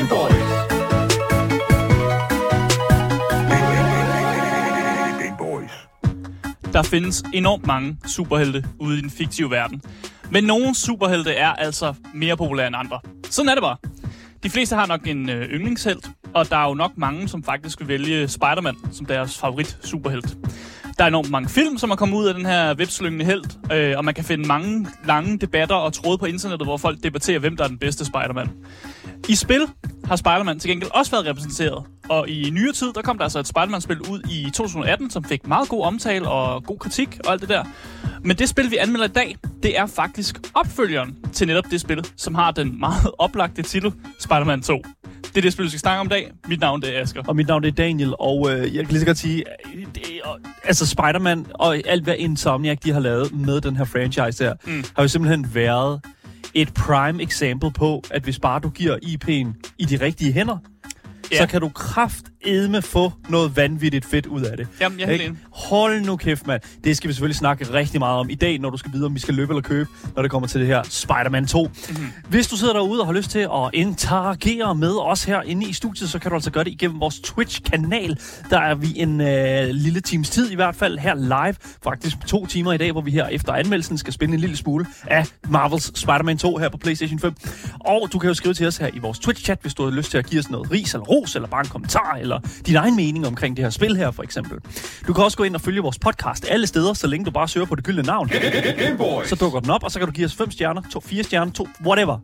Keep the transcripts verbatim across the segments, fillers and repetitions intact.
Gameboys. Gameboys. Der findes enormt mange superhelte ude i den fiktive verden. Men nogle superhelte er altså mere populære end andre. Sådan er det bare. De fleste har nok en yndlingshelt, og der er jo nok mange, som faktisk vil vælge Spider-Man som deres favorit superhelt. Der er enormt mange film, som er kommet ud af den her webslyngende helt, øh, og man kan finde mange lange debatter og tråde på internettet, hvor folk debatterer, hvem der er den bedste Spider-Man. I spil har Spider-Man til gengæld også været repræsenteret, og i nyere tid, der kom der altså et Spider-Man-spil ud i to tusind atten, som fik meget god omtale og god kritik og alt det der. Men det spil, vi anmelder i dag, det er faktisk opfølgeren til netop det spil, som har den meget oplagte titel Spider-Man to. Det er det spil, vi skal snakke om i dag. Mit navn det er Asger. Og mit navn det er Daniel, og øh, jeg kan lige så godt sige, det, altså Spider-Man og alt hvad Insomniac de har lavet med den her franchise der, mm. har jo simpelthen været et prime eksempel på, at hvis bare du giver I P'en i de rigtige hænder, ja. Så kan du kraftedme få noget vanvittigt fedt ud af det. Jamen, jeg er helt enig. Hold nu kæft, mand. Det skal vi selvfølgelig snakke rigtig meget om i dag, når du skal vide, om vi skal løbe eller købe, når det kommer til det her Spider-Man to. Mm-hmm. Hvis du sidder derude og har lyst til at interagere med os herinde i studiet, så kan du altså gøre det igennem vores Twitch-kanal. Der er vi en øh, lille times tid i hvert fald her live. Faktisk to timer i dag, hvor vi her efter anmeldelsen skal spille en lille smule af Marvel's Spider-Man to her på PlayStation fem. Og du kan jo skrive til os her i vores Twitch-chat, hvis du har lyst til at give os noget ris eller ro, eller bare en kommentar, eller din egen mening omkring det her spil her, for eksempel. Du kan også gå ind og følge vores podcast alle steder, så længe du bare søger på det gyldne navn. Så dukker den op, og så kan du give os fem stjerner, to, fire stjerner, to, whatever.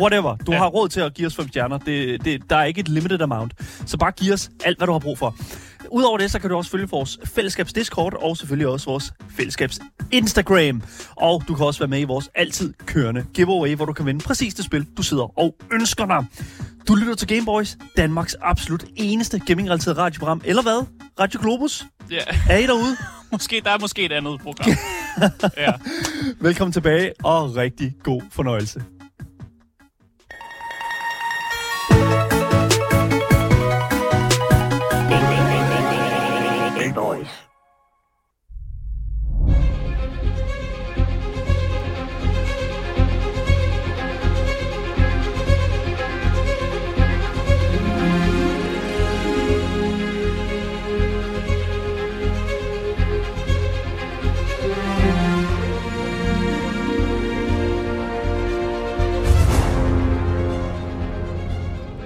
Whatever. Du ja. har råd til at give os fem stjerner. Det, det, der er ikke et limited amount. Så bare giv os alt, hvad du har brug for. Udover det, så kan du også følge vores fællesskabs Discord, og selvfølgelig også vores fællesskabs Instagram. Og du kan også være med i vores altid kørende giveaway, hvor du kan vinde præcis det spil, du sidder og ønsker dig. Du lytter til Gameboys, Danmarks absolut eneste gaming-relateret radioprogram. Eller hvad? Radio Globus? Ja. Yeah. Er I derude? Måske der er måske et andet program. Ja. Velkommen tilbage, og rigtig god fornøjelse.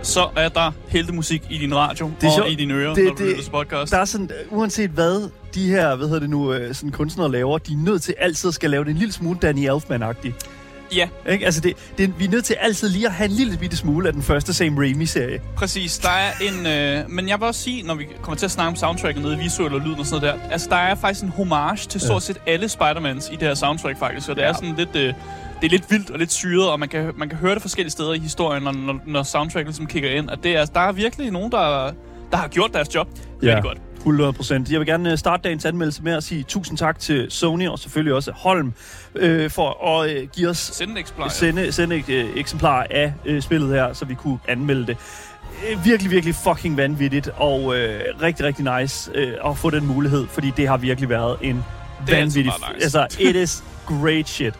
Så er der heltemusik i din radio og sjov. I dine ører, det, når du lytter til podcast. Der er sådan, uanset hvad de her, hvad hedder det nu, sådan kunstnere laver, de er nødt til altid at skal lave det en lille smule Danny Elfman-agtigt. Ja. Ikke? Altså, det, det, vi er nødt til altid lige at have en lille bitte smule af den første Sam Raimi-serie. Præcis. Der er en... Øh, men jeg vil også sige, når vi kommer til at snakke om soundtracket nede i visuel og lyden og sådan noget der, altså, der er faktisk en homage til ja. stort set alle Spider-Mans i det her soundtrack, faktisk. Og det ja. er sådan lidt... Øh, det er lidt vildt og lidt syret, og man kan, man kan høre det forskellige steder i historien, når, når, når soundtracket ligesom kigger ind. Og det er, der er virkelig nogen, der, der har gjort deres job ja. rigtig godt. hundrede procent. Jeg vil gerne starte dagens anmeldelse med at sige tusind tak til Sony og selvfølgelig også Holm øh, for at øh, give os sende, sende, sende et øh, eksemplar af øh, spillet her, så vi kunne anmelde det. Virkelig, virkelig fucking vanvittigt og øh, rigtig, rigtig nice øh, at få den mulighed, fordi det har virkelig været en vanvittig... Altså, nice. altså, it is great shit.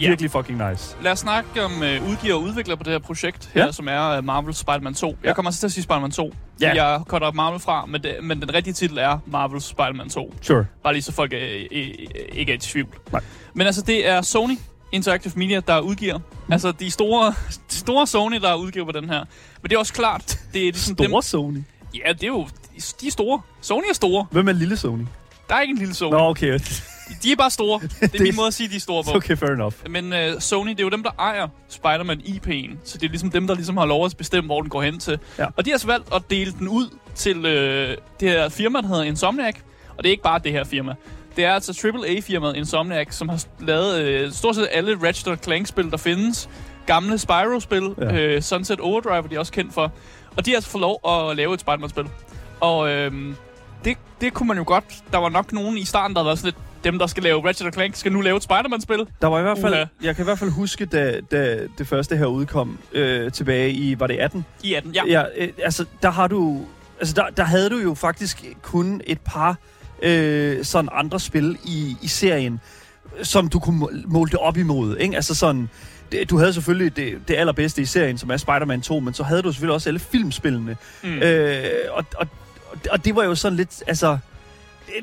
Yeah. Virkelig fucking nice. Lad os snakke om uh, udgiver og udvikler på det her projekt her, yeah. som er uh, Marvel's Spider-Man to. Yeah. Jeg kommer altså til at sige Spider-Man to. Yeah. Jeg cutter Marvel fra, men, det, men den rigtige titel er Marvel's Spider-Man to. Sure. Bare lige så folk er, er, er, ikke er i tvivl. Nej. Men altså, det er Sony Interactive Media, der udgiver. Mm. Altså, de store, de store Sony, der udgiver på den her. Men det er også klart... Det er de, store dem, Sony? Ja, det er jo... De er store. Sony er store. Hvem er lille Sony? Der er ikke en lille Sony. Nå, okay. De er bare store. Det er min måde at sige, de er store på. Okay, fair enough. Men uh, Sony, det er jo dem, der ejer Spider-Man I P'en. Så det er ligesom dem, der ligesom har lov at bestemme, hvor den går hen til. Ja. Og de har så valgt at dele den ud til uh, det her firma, der hedder Insomniac. Og det er ikke bare det her firma. Det er altså triple A-firmaet Insomniac, som har lavet uh, stort set alle Ratchet og Clank-spil, der findes. Gamle Spyro-spil, ja. uh, Sunset Overdrive, de er også kendt for. Og de har altså fået lov at lave et Spider-Man-spil. Og uh, det, det kunne man jo godt. Der var nok nogen i starten, der havde været sådan lidt... Dem, der skal lave Ratchet og Clank, skal nu lave et Spider-Man-spil. Der var i hvert fald... Uh-huh. Jeg kan i hvert fald huske, da, da det første her udkom øh, tilbage i... Var det atten? I atten, ja. ja øh, altså, der har du... Altså, der, der havde du jo faktisk kun et par øh, sådan andre spil i, i serien. som du kunne måle det op imod, ikke? Altså sådan, det, du havde selvfølgelig det, det allerbedste i serien, som er Spider-Man to, men så havde du selvfølgelig også alle filmspillene. Mm. Øh, og, og, og det var jo sådan lidt, altså...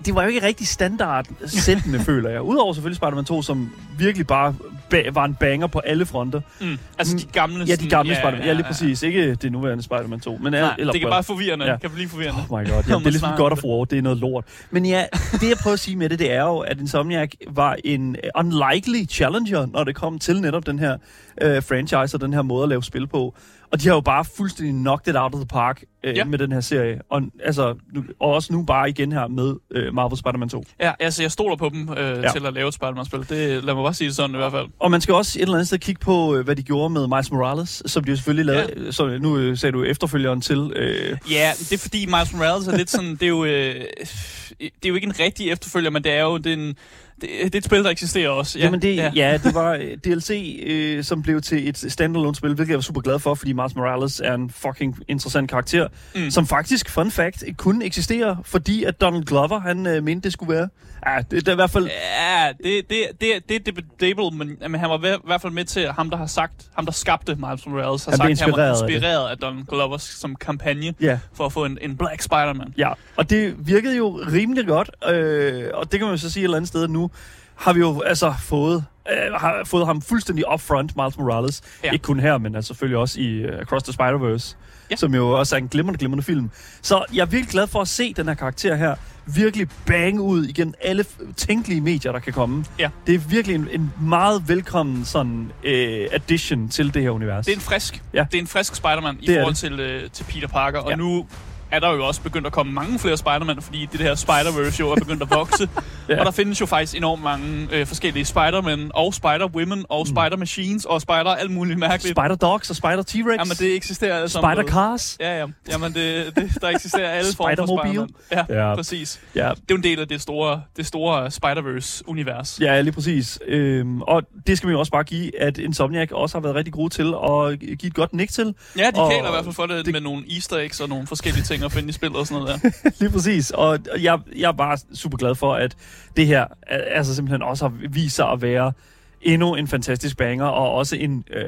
Det var jo ikke rigtig standardsættende, føler jeg. Udover selvfølgelig Spider-Man to, som virkelig bare ba- var en banger på alle fronter. Mm. Altså de gamle... Ja, de gamle yeah, Spider-Man. Ja, lige præcis. Yeah, yeah. Ikke det nuværende Spider-Man to. Men nej, er, eller det kan bare forvirrende. Ja. Kan blive forvirrende. Oh my god. Ja, det er lidt ligesom godt at få over. Det er noget lort. Men ja, det jeg prøver at sige med det, det er jo, at Insomniac var en unlikely challenger, når det kom til netop den her øh, franchise og den her måde at lave spil på. Og de har jo bare fuldstændig knocked it out of the park øh, ja. med den her serie. Og, altså, nu, og også nu bare igen her med øh, Marvel's Spider-Man to. Ja, altså jeg stoler på dem øh, ja. til at lave et Spider-Man-spil. Det, lad mig bare sige det sådan i hvert fald. Og man skal også et eller andet sted kigge på, hvad de gjorde med Miles Morales, som de jo selvfølgelig lavede. Ja. Så nu øh, sagde du efterfølgeren til. Øh. Ja, det er fordi Miles Morales er lidt sådan, det er jo, øh, det er jo ikke en rigtig efterfølger, men det er jo den... Det, det er et spil, der eksisterer også. Ja. Jamen det, ja. ja, det var D L C, øh, som blev til et standalone-spil, hvilket jeg var super glad for, fordi Miles Morales er en fucking interessant karakter, mm. som faktisk, fun fact, kunne eksistere, fordi at Donald Glover, han øh, mente, det skulle være. Ja, det, det er i hvert fald... Ja, det, det, det, det er debatable, men, men han var ved, i hvert fald med til, ham der har sagt, ham der skabte Miles Morales, har han sagt, han var inspireret af, af Donald Glover som kampagne yeah. for at få en, en Black Spider-Man. Ja, og det virkede jo rimelig godt, øh, og det kan man jo så sige et eller andet sted nu, har vi jo altså fået, øh, har fået ham fuldstændig upfront, Miles Morales. Ja. Ikke kun her, men altså selvfølgelig også i uh, Across the Spider-Verse, ja. som jo også er en glimrende, glimrende film. Så jeg er virkelig glad for at se den her karakter her virkelig bange ud igennem alle tænkelige medier, der kan komme. Ja. Det er virkelig en, en meget velkommen sådan øh, addition til det her univers. Det er en frisk, ja. det er en frisk Spider-Man i forhold til, øh, til Peter Parker, og ja. nu... er der jo også begyndt at komme mange flere Spider-Man, fordi det her Spider-Verse jo er begyndt at vokse. ja. Og der findes jo faktisk enormt mange øh, forskellige Spider-Men, og Spider-Women, og Spider-Machines, og Spider alt muligt mærkeligt. Spider-Dogs og Spider-T-Rex. Jamen det eksisterer alle sammen. Spider-Cars. Ja, ja. Jamen det, det, der eksisterer alle former for Spider-Man. Ja, ja, præcis. Ja. Det er jo en del af det store, det store Spider-Verse-univers. Ja, lige præcis. Øhm, og det skal man jo også bare give, at Insomniac også har været rigtig gode til at give et godt nik til. Ja, de kæler i hvert fald for det, det med nogle easter eggs og nogle forskellige ting at finde i spillet og sådan noget der. Lige præcis, og jeg, jeg er bare super glad for, at det her altså simpelthen også har vist sig at være endnu en fantastisk banger, og også en øh,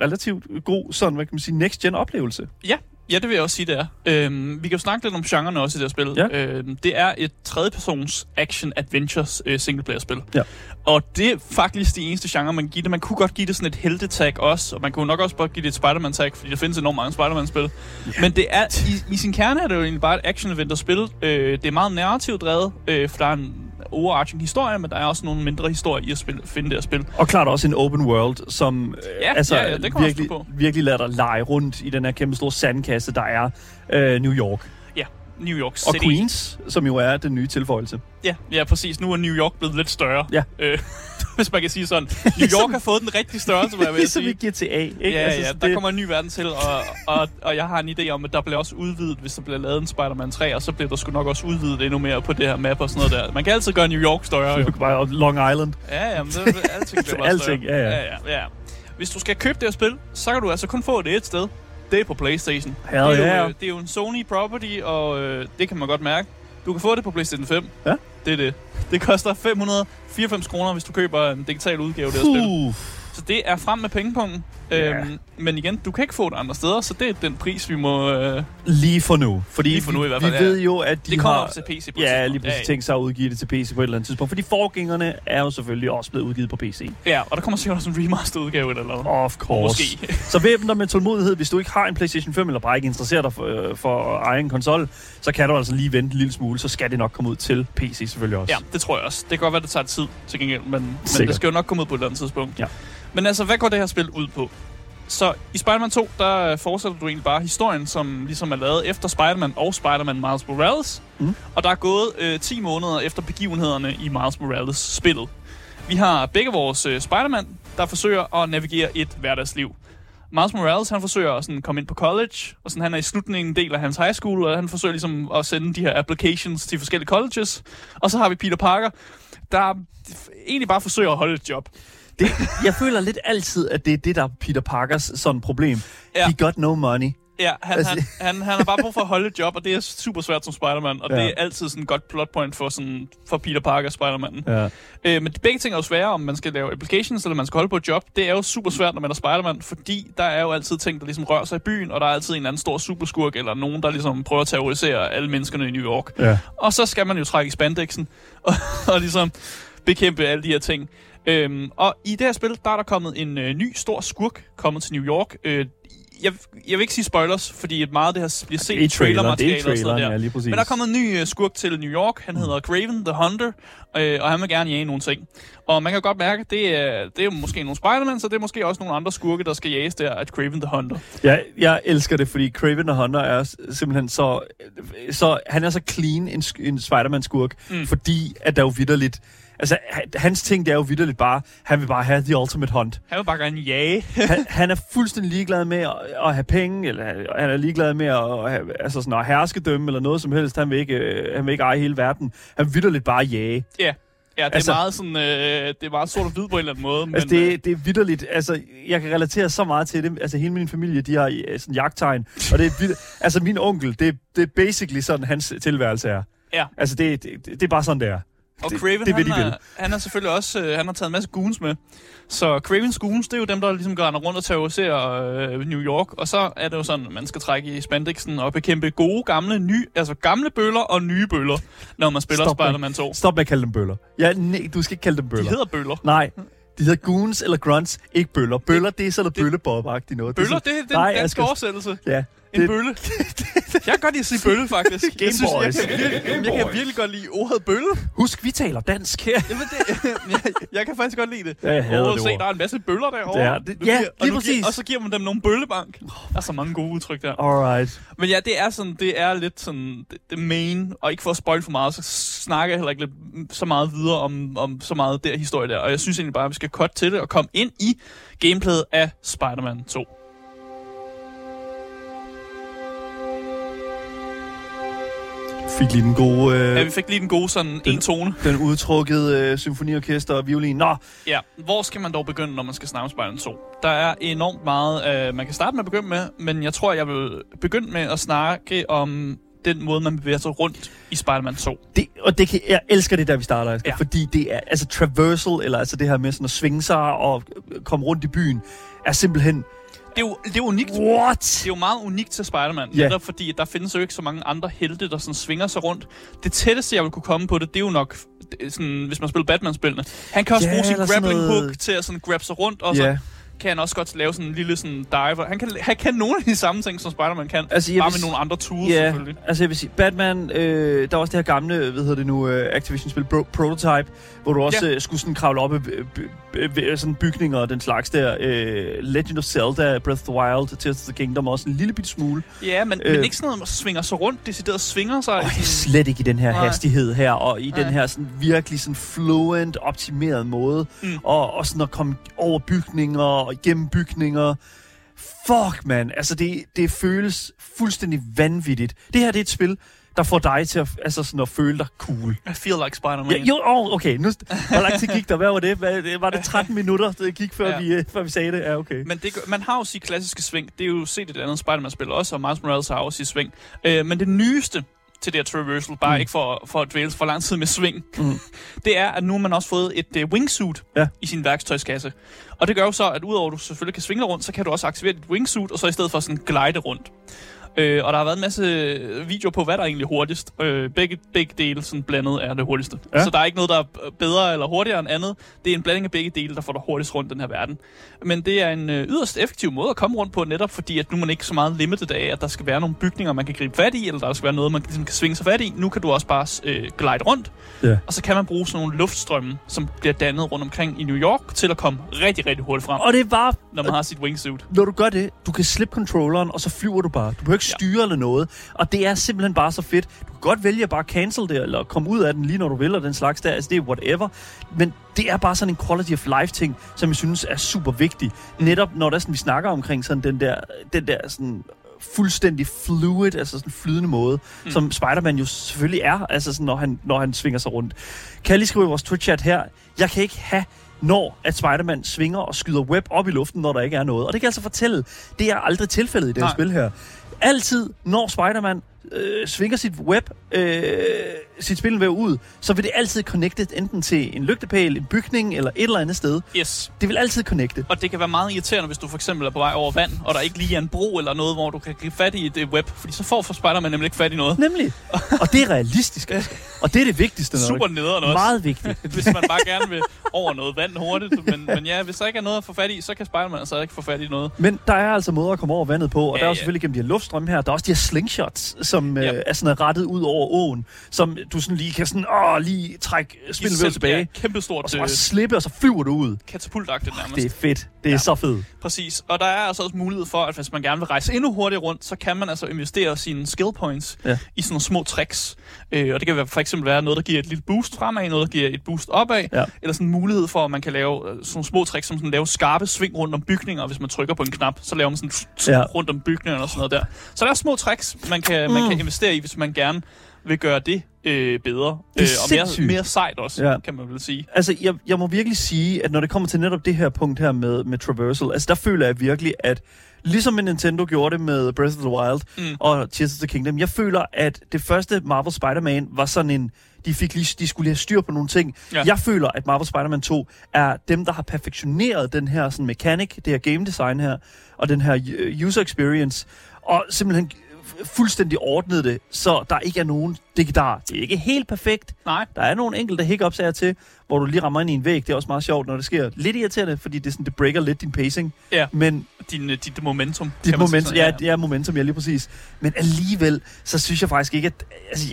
relativt god, sådan hvad kan man sige, next-gen oplevelse. Ja, ja, det vil jeg også sige, det er. Øhm, vi kan jo snakke lidt om genrerne også i det her spil. Ja. Øhm, det er et tredjepersons action-adventures øh, singleplayer-spil. Ja. Og det er faktisk de eneste genre, man kan give det. Man kunne godt give det sådan et helte-tag også, og man kunne nok også bare give det et Spider-Man-tag, fordi der findes enormt mange Spider-Man-spil. Ja. Men det er, i, i sin kerne er det jo egentlig bare et action-adventure-spil. Øh, det er meget narrativt drevet, øh, for der er en overarching historie, men der er også nogle mindre historier i at spille, finde det at spille. Og klart også en open world, som ja, altså, ja, ja, virkelig, virkelig lader dig lege rundt i den her kæmpe store sandkasse, der er øh, New York. Ja, New York City. Og Queens, som jo er den nye tilføjelse. Ja, ja, præcis. Nu er New York blevet lidt større. Ja. Øh, hvis man kan sige sådan. New York ligesom, har fået den rigtige størrelse, hvad jeg vil sige. Ligesom i G T A, ikke? Ja, altså, ja, der det... kommer en ny verden til, og, og, og jeg har en idé om, at der bliver også udvidet, hvis der bliver lavet en Spider-Man tre, og så bliver der sgu nok også udvidet endnu mere på det her map og sådan noget der. Man kan altid gøre New York størrere. Du kan bare Long Island. Ja, ja, men det, alting bliver bare alting, større. Ja, ja. Ja, ja, ja. Hvis du skal købe det og spille, så kan du altså kun få det et sted. Det er på PlayStation. Hell det, er yeah. jo, det er jo en Sony property, og øh, det kan man godt mærke. Du kan få det på PlayStation fem. Ja? Det er det. Det koster fem hundrede og fireoghalvfems kroner, hvis du køber en digital udgave af det spil. Så det er frem med pengepunkten. Yeah. Øhm, men igen, du kan ikke få det andre steder, så det er den pris, vi må... Øh... Lige for nu. Fordi lige for nu i hvert fald. Vi ja. ved jo, at de det kommer har... til P C på ja, tidspunkt. Lige præcis. Ja, ja. Tænkt sig at udgive det til P C på et eller andet tidspunkt. Fordi forgængerne er jo selvfølgelig også blevet udgivet på P C. Ja, og der kommer sikkert også en remaster-udgave eller noget. Of course. Måske. Så væbn dig med tålmodighed. Hvis du ikke har en PlayStation fem, eller bare ikke interesserer dig for, øh, for at eje en konsol, så kan du altså lige vente en lille smule. Så skal det nok komme ud til P C selvfølgelig også. Ja, det tror jeg også. Det kan godt være, det tager tid til gengæld, men, men det skal jo nok komme ud på et eller andet tidspunkt. Ja. Men altså, hvad går det her spil ud på? Så i Spider-Man to, der fortsætter du egentlig bare historien, som ligesom er lavet efter Spider-Man og Spider-Man Miles Morales. Mm. Og der er gået øh, ti måneder efter begivenhederne i Miles Morales-spillet. Vi har begge vores øh, Spider-Man, der forsøger at navigere et hverdagsliv. Miles Morales, han forsøger at sådan komme ind på college, og sådan, han er i slutningen del af hans high school, og han forsøger ligesom at sende de her applications til forskellige colleges. Og så har vi Peter Parker, der egentlig bare forsøger at holde et job. Det, jeg føler lidt altid, at det er det, der er Peter Parkers sådan problem. Ja. He got no money. Ja, han, altså, han, han, han har bare brug for at holde et job, og det er super svært som Spider-Man, og ja. det er altid sådan et godt plotpoint for, sådan, for Peter Parker og Spider-Man. Ja. Øh, men de begge ting er jo svære, om man skal lave applications, eller man skal holde på et job. Det er jo super svært, når man er Spider-Man, fordi der er jo altid ting, der ligesom rører sig i byen, og der er altid en anden stor superskurk, eller nogen, der ligesom prøver at terrorisere alle menneskerne i New York. Ja. Og så skal man jo trække i spandexen, og, og ligesom bekæmpe alle de her ting. Øhm, og i det her spil, der er der kommet en øh, ny stor skurk, kommet til New York. Øh, jeg, jeg vil ikke sige spoilers, fordi meget af det her bliver set i trailermaterialet og sådan der. Ja, men der er kommet en ny øh, skurk til New York. Han hedder Kraven the Hunter, øh, og han vil gerne jage nogle ting. Og man kan godt mærke, at det er, det er måske nogle Spider-Man, så det er måske også nogle andre skurke, der skal jages der, at Kraven the Hunter. Ja, jeg elsker det, fordi Kraven the Hunter er simpelthen så... så han er så clean en, en Spider-Man-skurk, mm. fordi at der jo vitterligt... Altså, hans ting, det er jo vitterligt bare, han vil bare have the ultimate hunt. Han vil bare gerne jage. han, han er fuldstændig ligeglad med at, at have penge, eller han er ligeglad med at, have, altså sådan at herskedømme, eller noget som helst. Han vil ikke, øh, han vil ikke eje hele verden. Han vil vitterligt bare jage. Ja. Yeah. Ja, det er altså, meget sådan, øh, det er meget sort og hvid på en eller anden måde. Men, altså, det, det er vitterligt. Altså, jeg kan relatere så meget til det. Altså, hele min familie, de har sådan jagttegn. Og det er vidt, altså, min onkel, det, det er basically sådan, hans tilværelse er. Ja. Altså, det, det, det er bare sådan, det er. Og Kraven, det, det han, er, han er selvfølgelig også, øh, han har taget en masse goons med. Så Kravens goons, det er jo dem, der ligesom går rundt og terroriserer øh, New York. Og så er det jo sådan, man skal trække i spandexen og bekæmpe gode, gamle, nye, altså gamle bøller og nye bøller, når man spiller Stop Spider-Man to. Med, stop med at kalde dem bøller. Ja, nej, du skal ikke kalde dem bøller. De hedder bøller. Nej. De hedder goons eller grunts, ikke bøller. Bøller, det, det er sådan noget bøllebobagtigt noget. Bøller, det er den danske oversættelse. Ja. En det, bølle. Jeg kan godt lide at sige bølle, faktisk. GameBoys. Jeg, jeg, jeg, jeg kan virkelig godt lide ordet bølle. Husk, vi taler dansk. Jamen, det, jeg, jeg kan faktisk godt lide det. Jeg hader det ord. Se, der er en masse bøller derovre. Ja, det, ja giver, lige og præcis. Giver, og så giver man dem nogle bøllebank. Der er så mange gode udtryk der. Alright. Men ja, det er, sådan, det er lidt sådan det, det main, og ikke for at spoil for meget, så snakker jeg heller ikke lidt, så meget videre om, om så meget der historie der. Og jeg synes egentlig bare, at vi skal cut til det og komme ind i gameplayet af Spider-Man to. Fik lige den gode, øh, ja, vi fik lige den gode sådan den, en tone. Den udtrukkede øh, symfoniorkester og violin. Nå! Ja, hvor skal man dog begynde, når man skal snakke om Spider-Man to? Der er enormt meget, øh, man kan starte med at begynde med, men jeg tror, jeg vil begynde med at snakke om den måde, man bevæger sig rundt i Spider-Man to. Det, og det kan, jeg elsker det, der vi starter, Asger, ja. fordi det er altså traversal, eller altså det her med sådan at svinge sig og komme rundt i byen, er simpelthen... Det er, jo, det er unikt. What? Det er jo meget unikt til Spider-Man, yeah. netop fordi der findes jo ikke så mange andre helte, der sådan svinger sig rundt. Det tætteste, jeg ville kunne komme på det, det er jo nok, sådan, hvis man spiller Batman-spillene. Han kan også yeah, bruge sin grappling noget... hook til at sådan grabbe sig rundt, og yeah. så kan han også godt lave sådan en lille sådan diver. Han kan, han kan nogle af de samme ting, som Spider-Man kan, altså, bare vil... med nogle andre tools yeah. selvfølgelig. Altså jeg vil sige, Batman, øh, der er også det her gamle, hvad hedder det nu, øh, Activision-spil Bro- Prototype, hvor du også yeah. øh, skulle sådan kravle op i b- b- b- sådan bygninger og den slags der. Øh, Legend of Zelda, Breath of the Wild, Tears of the Kingdom også en lille bitte smule. Ja, yeah, men, øh, men ikke sådan noget, man svinger sig rundt, decideret svinger sig. Åh, sådan... slet ikke i den her Nej. hastighed her, og i Nej. den her sådan virkelig sådan fluent, optimeret måde, mm. og, og sådan at komme over bygninger, og gennem bygninger. Fuck, man. Altså, det, det føles fuldstændig vanvittigt. Det her, det er et spil, der får dig til at, altså sådan at føle dig cool. I feel like Spider-Man. Ja, jo, oh, okay. Nu, hvor langt til gik der? Hvad var det? Hvad, var det tretten minutter, det gik, før, ja. vi, før vi sagde det? Ja, okay. Men det, man har jo sit klassiske sving. Det er jo set et andet Spider-Man-spil også, og Miles Morales har også sit sving. Øh, men det nyeste til det her traversal, bare mm. ikke for, for at dvæle for lang tid med sving, mm. det er, at nu har man også fået et uh, wingsuit ja. i sin værktøjskasse. Og det gør jo så, at udover at du selvfølgelig kan svinge rundt, så kan du også aktivere dit wingsuit, og så i stedet for sådan glide rundt. Øh, og der har været en masse videoer på, hvad der er egentlig hurtigst. Øh, begge, begge dele sådan blandet er det hurtigste. Ja. Så der er ikke noget, der er bedre eller hurtigere end andet. Det er en blanding af begge dele, der får dig hurtigst rundt den her verden. Men det er en øh, yderst effektiv måde at komme rundt på, netop fordi at nu er man ikke så meget limited af, at der skal være nogle bygninger, man kan gribe fat i, eller der skal være noget, man ligesom kan svinge sig fat i. Nu kan du også bare øh, glide rundt, ja. og så kan man bruge sådan nogle luftstrømme, som bliver dannet rundt omkring i New York, til at komme rigtig, rigtig hurtigt frem. Og det er bare... Når man har sit wingsuit. Når du gør det, du kan slippe controlleren, og så flyver du bare. Du behøver ikke styre ja. eller noget, og det er simpelthen bare så fedt. Du kan godt vælge at bare cancel det, eller komme ud af den lige når du vil, og den slags der. Altså, det er whatever. Men det er bare sådan en quality of life-ting, som jeg synes er super vigtig. Netop når der sådan, vi snakker omkring sådan den der, den der sådan fuldstændig fluid, altså sådan flydende måde, mm. som Spider-Man jo selvfølgelig er, altså sådan, når han, når han svinger sig rundt. Kan jeg lige skrive i vores Twitch-chat her, jeg kan ikke have når at Spider-Man svinger og skyder web op i luften, når der ikke er noget. Og det kan jeg altså fortælle, det er aldrig tilfældet i det her spil her. Altid, når Spider-Man øh, svinger sit web, øh, sit spilvæv ud, så vil det altid connecte enten til en lygtepæl, en bygning eller et eller andet sted. Yes. Det vil altid connecte. Og det kan være meget irriterende, hvis du for eksempel er på vej over vand, og der ikke lige er en bro eller noget, hvor du kan gribe fat i et web, fordi så får for Spider-Man nemlig ikke fat i noget. Nemlig. Og det er realistisk. Og det er det vigtigste. Nok. Super nederen også. Meget vigtigt. Hvis man bare gerne vil over noget vand hurtigt, men, men ja, hvis der ikke er noget at få fat i, så kan Spider-Man altså ikke få fat i noget. Men der er altså måder at komme over vandet på, og ja, der er jo selvfølgelig ja. gennem de her luftstrømme her, der er også de her slingshots, som ja. øh, er sådan rettet ud over åen, som du sådan lige kan sådan, åh, lige trække spillet tilbage. Ja, kæmpestort. Og så bare slippe, og så flyver du ud. Katapultagtigt nærmest. Det er fedt. Det er ja. så fedt. Præcis. Og der er altså også mulighed for, at hvis man gerne vil rejse endnu hurtigere rundt, så kan man altså investere sine skill points ja. i sådan nogle små tricks. Øh, og det kan for eksempel være noget, der giver et lille boost fremad, noget, der giver et boost opad, ja. eller sådan en mulighed for, at man kan lave sådan nogle små tricks, som sådan lave skarpe sving rundt om bygninger, og hvis man trykker på en knap, så laver man sådan ja. rundt om bygninger eller sådan noget der. Så der er små tricks, man kan, mm. man kan investere i, hvis man gerne vil gøre det øh, bedre. Det øh, og mere, mere sejt også, ja. kan man vel sige. Altså, jeg, jeg må virkelig sige, at når det kommer til netop det her punkt her med, med traversal, altså der føler jeg virkelig, at ligesom Nintendo gjorde det med Breath of the Wild mm. og Tears of the Kingdom, jeg føler, at det første Marvel Spider-Man var sådan en, de, fik lige, de skulle lige have styr på nogle ting. Ja. Jeg føler, at Marvel Spider-Man to er dem, der har perfektioneret den her sådan mechanic, det her game design her, og den her user experience, og simpelthen fuldstændig ordnet det, så der ikke er nogen digidar. Det er ikke helt perfekt. Nej. Der er nogle enkelte hiccups her til, hvor du lige rammer ind i en væg. Det er også meget sjovt, når det sker. Lidt irriterende, fordi det, sådan, det breaker lidt din pacing. Ja, men din, dit momentum. Dit momentum, sådan, ja, ja, ja, momentum, ja, lige præcis. Men alligevel, så synes jeg faktisk ikke, at altså,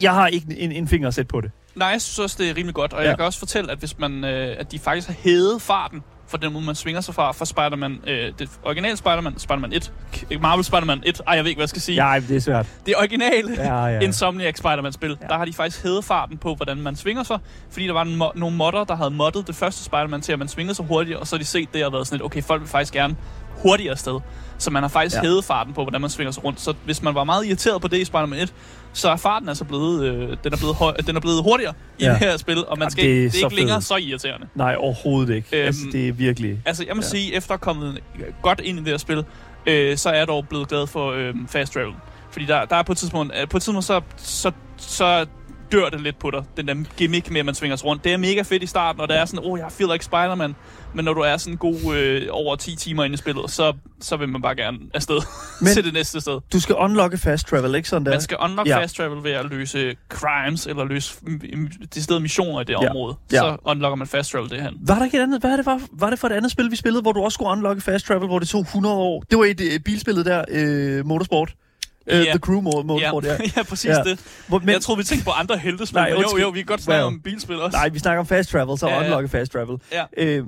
jeg har ikke en, en finger at sætte på det. Nej, jeg synes også, det er rimelig godt. Og ja. jeg kan også fortælle, at hvis man, øh, at de faktisk har hævet farten, for den måde, man svinger sig fra, fra Spider-Man, øh, det originale Spider-Man, Spider-Man et, Marvel Spider-Man et, ej, jeg ved ikke, hvad jeg skal sige. Nej, det er svært. Det originale ja, ja. Insomniac Spider-Man-spil, ja. der har de faktisk hævet farten på, hvordan man svinger sig, fordi der var mo- nogle modder, der havde moddet det første Spider-Man til, at man svingede sig hurtigere, og så har de set det og været sådan lidt, okay, folk vil faktisk gerne hurtigere sted. Så man har faktisk ja. hævet farten på, hvordan man svinger sig rundt. Så hvis man var meget irriteret på det i Spider-Man et, så er farten altså blevet, øh, den, er blevet høj, den er blevet hurtigere i ja. det her spil, og man skal ja, det er, det er ikke længere fedt. Så irriterende. Nej, overhovedet ikke. Øhm, altså, det er virkelig... Altså, jeg må ja. sige, efter at komme godt ind i det her spil, øh, så er jeg dog blevet glad for øh, fast travel. Fordi der, der er på et tidspunkt, øh, på et tidspunkt så, så, så dør det lidt på dig, den der gimmick med, at man svinger sig rundt. Det er mega fedt i starten, og der er sådan, åh, oh, jeg feel like Spider-Man. Men når du er sådan god øh, over ti timer inde i spillet, så, så vil man bare gerne afsted til det næste sted. Du skal unlocke fast travel, ikke sådan der? Man skal unlock ja. fast travel ved at løse crimes, eller løse de steder missioner i det ja. område. Ja. Så unlocker man fast travel derhen. Var der ikke et andet? Hvad er det for, var det for et andet spil, vi spillede, hvor du også skulle unlocke fast travel, hvor det tog hundrede år? Det var et øh, bilspillet der, øh, Motorsport. Uh, yeah. The Crew Motorsport, yeah. ja. Ja, præcis yeah. det. Men jeg tror, vi tænkte på andre heltespil. Nej, jo, jo, vi kan godt snakke wow. om bilspil også. Nej, vi snakker om fast travel, så ja, ja. unlocke fast travel. Ja. Øh,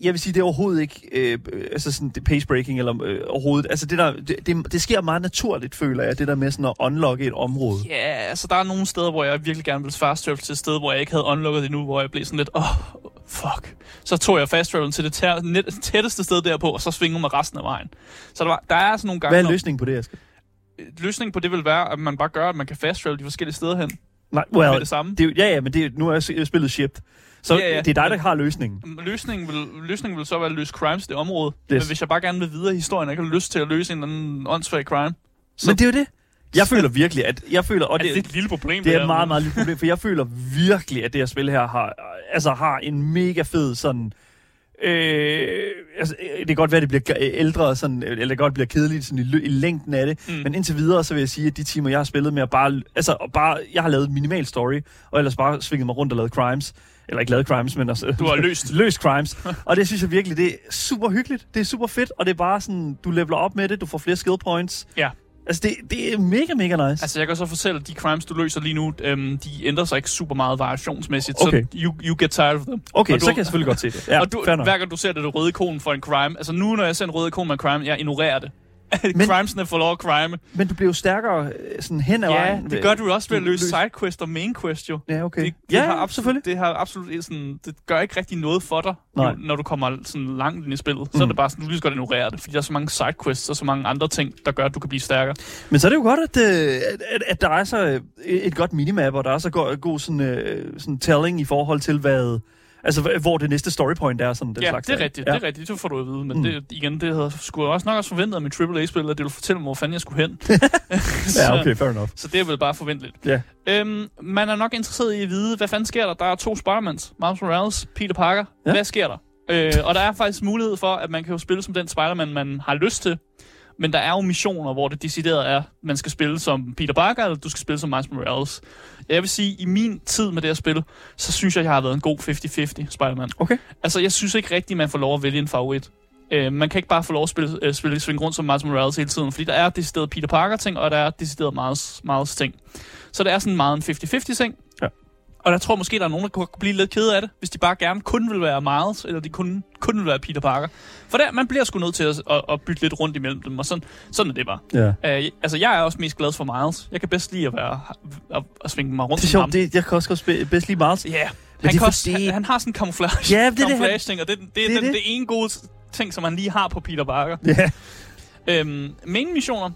jeg vil sige, det er overhovedet ikke øh, altså sådan, det pace breaking eller øh, overhovedet. Altså, det, der, det, det, det sker meget naturligt, føler jeg, det der med sådan at unlocke et område. Ja, yeah, altså der er nogle steder, hvor jeg virkelig gerne vil fast travel til et sted, hvor jeg ikke havde unlocket det nu, hvor jeg blev sådan lidt, åh, oh, fuck. Så tog jeg fast travelen til det tæ- net- tætteste sted derpå, og så svingede mig resten af vejen. Så der, var, der er sådan nogle gange... Hvad er løsningen på det, Asger? Løsningen på det vil være, at man bare gør, at man kan fast-travel de forskellige steder hen. Nej, well, med det samme. Det, ja, ja, men det, nu er spillet shipped. Så ja, ja, det er dig, men, der har løsningen. Løsningen vil, løsningen vil så være at løse crimes i det område. Yes. Men hvis jeg bare gerne vil videre i historien, og ikke har lyst til at løse en eller anden åndssvag crime. Så... Men det er jo det. Jeg føler virkelig, at... Jeg føler, og det, er det et lille problem? Det er et meget, meget lille problem, for jeg føler virkelig, at det her spil her har, altså, har en mega fed sådan... Øh, altså, det kan godt være, at det bliver ældre, sådan, eller det godt bliver kedeligt sådan, i, lø- i længden af det, mm. men indtil videre, så vil jeg sige, at de timer, jeg har spillet med, at bare, altså, og bare, jeg har lavet minimal story, og ellers bare svinget mig rundt og lavet crimes, eller ikke lavet crimes, men altså, du har løst. løst crimes, og det synes jeg virkelig, det er super hyggeligt, det er super fedt, og det er bare sådan, du leveler op med det, du får flere skill points. Ja. Altså, det, det er mega, mega nice. Altså, jeg kan så fortælle, at de crimes, du løser lige nu, øhm, de ændrer sig ikke super meget variationsmæssigt. Okay. Så you, you get tired of them. Okay, du, så kan jeg selvfølgelig godt se det. Ja, og du, hver gang du ser det, det røde ikon for en crime. Altså, nu når jeg ser en røde ikon for en crime, jeg ignorerer det. Men, crimesene får lov at crime. Men du bliver jo stærkere sådan hen ad vejen. Ja, det gør du også ved at løse sidequest og mainquest jo. Ja, okay. Det, det ja, har absolut, det har absolut sådan, det gør ikke rigtig noget for dig, jo, når du kommer sådan langt ind i spillet. Mm. Så er det bare sådan, du lige skal ignorere det, fordi der er så mange sidequests og så mange andre ting, der gør, at du kan blive stærkere. Men så er det jo godt, at, at, at, at der er så et godt minimap, og der er så god, god sådan, sådan telling i forhold til, hvad... Altså, hvor det næste storypoint er, sådan den ja, slags. Det er rigtigt, ja, det er rigtigt. Det får du at vide, men mm. det, igen, det havde, skulle jeg også nok også forventet af min triple A-spil, at det ville fortælle mig, hvor fanden jeg skulle hen. så, ja, okay, fair enough. Så det er vel bare forventeligt. Yeah. Øhm, man er nok interesseret i at vide, hvad fanden sker der? Der er to Spider-Mans, Miles Morales, Peter Parker. Ja. Hvad sker der? Øh, og der er faktisk mulighed for, at man kan jo spille som den Spider-Man, man har lyst til. Men der er jo missioner, hvor det decideret er, man skal spille som Peter Parker, eller du skal spille som Miles Morales. Jeg vil sige, at i min tid med det her spil, så synes jeg, at jeg har været en god halvtreds halvtreds Spider-Man. Okay. Altså, jeg synes ikke rigtigt, man får lov at vælge en favorit. Øh, man kan ikke bare få lov at spille, øh, spille svinge rundt som Miles Morales hele tiden, fordi der er decideret Peter Parker-ting, og der er decideret Miles, Miles ting. Så der er sådan meget en halvtreds halvtreds-ting. Ja. Og der tror jeg måske, der er nogen, der kunne blive lidt ked af det, hvis de bare gerne kun vil være Miles, eller de kun, kun vil være Peter Parker. For der, man bliver sgu nødt til at, at, at bytte lidt rundt imellem dem, og sådan, sådan er det bare. Yeah. Øh, altså, jeg er også mest glad for Miles. Jeg kan bedst lide at, være, at, at svinge mig rundt. Det er sjovt, det, jeg kan også, også bedst lide Miles. Ja, yeah. han, fordi... han, han har sådan en camouflage, yeah, det, camouflage-ting, og det, det, det er den, det. det ene gode ting, som han lige har på Peter Parker. Yeah. Øhm, main missioner,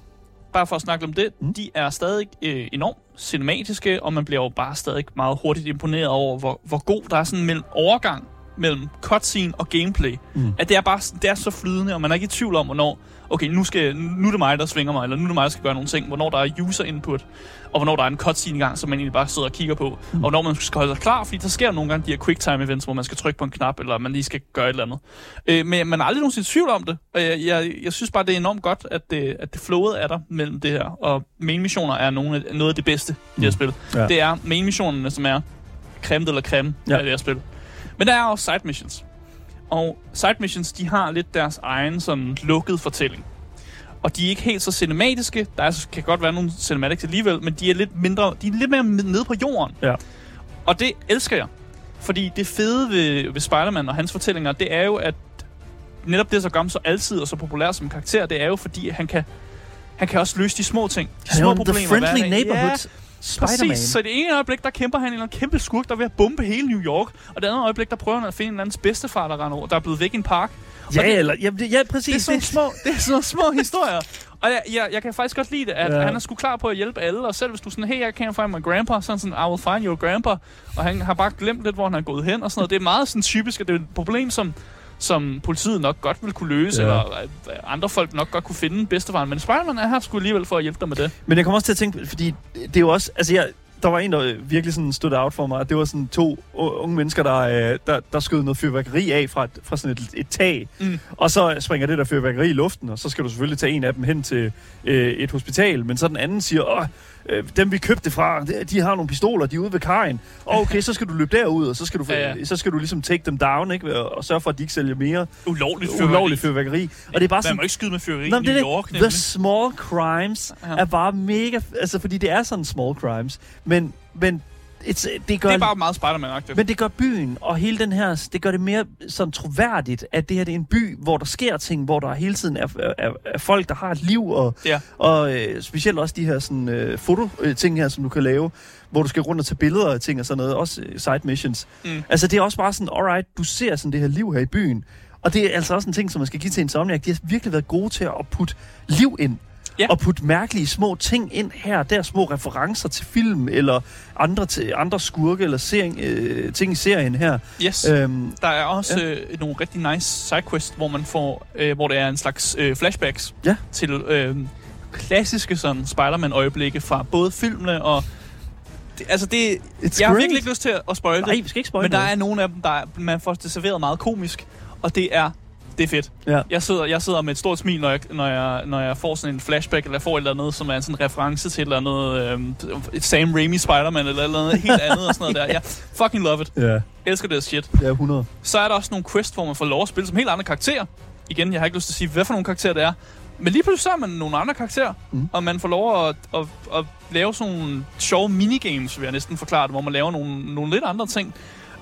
bare for at snakke om det, mm. de er stadig øh, enormt cinematiske, og man bliver jo bare stadig meget hurtigt imponeret over, hvor, hvor god der er sådan en overgang mellem cutscene og gameplay. Mm. At det er bare det er så flydende, og man er ikke i tvivl om, hvornår, okay, nu, skal, nu er det mig, der svinger mig, eller nu er det mig, der skal gøre nogle ting, hvornår der er user input, og hvornår der er en cutscene gang, som man egentlig bare sidder og kigger på, mm. og hvornår man skal holde sig klar, fordi der sker nogle gange de her quick time events, hvor man skal trykke på en knap, eller man lige skal gøre et eller andet. Øh, men man er aldrig nogensinde i tvivl om det, og jeg, jeg, jeg synes bare, det er enormt godt, at det, at det flowet er der mellem det her, og main missioner er nogle af, noget af det bedste i det her spil. Ja. Det er main missionerne, som er creme eller creme ja. af det her spil. Men der er også side missions. Og side missions, de har lidt deres egen sådan lukket fortælling. Og de er ikke helt så cinematiske. Der er, kan godt være nogle cinematics alligevel, men de er lidt mindre, de er lidt mere nede på jorden. Ja. Og det elsker jeg. Fordi det fede ved, ved Spider-Man og hans fortællinger, det er jo, at netop det, så gør ham så altid og så populær som karakter, det er jo, fordi han kan, han kan også løse de små ting. De små problemer. The friendly neighborhoods. Yeah. Spider-Man. Præcis, så i det ene øjeblik, der kæmper han en eller anden kæmpe skurk, der er ved at bombe hele New York. Og det andet øjeblik, der prøver han at finde en eller anden bedstefar, der render over, der er blevet væk i en park. Og ja, det, eller, ja, det, ja, præcis. Det er sådan det. små, det er sådan små historier. Og jeg, jeg, jeg kan faktisk godt lide det, at ja. han er sgu klar på at hjælpe alle. Og selv hvis du sådan, hey, jeg kan find my grandpa, sådan sådan, I will find your grandpa. Og han har bare glemt lidt, hvor han er gået hen og sådan noget. Det er meget sådan typisk, at det er et problem, som... som politiet nok godt vil kunne løse, ja. eller andre folk nok godt kunne finde bedstefaren. Men Spider-Man er her sgu alligevel for at hjælpe dig med det. Men jeg kommer også til at tænke, fordi det er jo også... Altså, jeg, der var en, der virkelig sådan stod out for mig, at det var sådan to unge mennesker, der, der, der skød noget fyrværkeri af fra, fra sådan et, et tag. Mm. Og så springer det der fyrværkeri i luften, og så skal du selvfølgelig tage en af dem hen til øh, et hospital. Men så den anden siger... Åh, dem vi købte fra, de har nogle pistoler, de er ude ved kajen. Okay, så skal du løbe derud, og så skal du ja, ja. så skal du ligesom take them down, ikke? Og sørge for at de ikke sælger mere ulovligt fyrværkeri. Ulovligt fyrværkeri. Og det er bare man sådan, må ikke skyde med fyrværkeri i New York. The nemlig. small crimes ja. er bare mega, altså fordi det er sådan small crimes, men men It's, det, gør, det er bare meget Spider-Man-agtigt. Men det gør byen, og hele den her, det gør det mere sådan troværdigt, at det her det er en by, hvor der sker ting, hvor der hele tiden er, er, er folk, der har et liv, og, ja. og øh, specielt også de her sådan, øh, fototing her, som du kan lave, hvor du skal rundt og tage billeder af ting og sådan noget, også side missions. Mm. Altså det er også bare sådan, alright, du ser sådan det her liv her i byen, og det er altså også en ting, som man skal give til Insomniac. De har virkelig været gode til at putte liv ind. Ja. Og putte mærkelige små ting ind her, der små referencer til film, eller andre, til, andre skurke, eller serien, øh, ting i serien her. Yes. Øhm, der er også ja. øh, nogle rigtig nice sidequests, hvor man får, øh, hvor det er en slags øh, flashbacks ja. til øh, klassiske sådan Spider-Man-øjeblikke fra både filmene og... Det, altså det... It's jeg har virkelig ikke lyst til at spoile det. Nej, vi skal ikke spoile det. Men noget. Der er nogle af dem, der er, man får det serveret meget komisk, og det er... Det er fedt. Ja. Jeg, sidder, jeg sidder med et stort smil, når jeg, når, jeg, når jeg får sådan en flashback, eller jeg får et eller andet, som er sådan en reference til et eller andet øh, Sam Raimi Spider-Man, eller et eller andet helt andet, og sådan noget der. Jeg fucking love it. Yeah. Elsker det shit. Ja, hundrede. Så er der også nogle quests, hvor man får lov at spille som helt andre karakterer. Igen, jeg har ikke lyst til at sige, hvad for nogle karakterer det er. Men lige pludselig så er man nogle andre karakterer, mm. og man får lov at, at, at, at lave sådan nogle sjove minigames, vil jeg næsten forklare det, hvor man laver nogle, nogle lidt andre ting.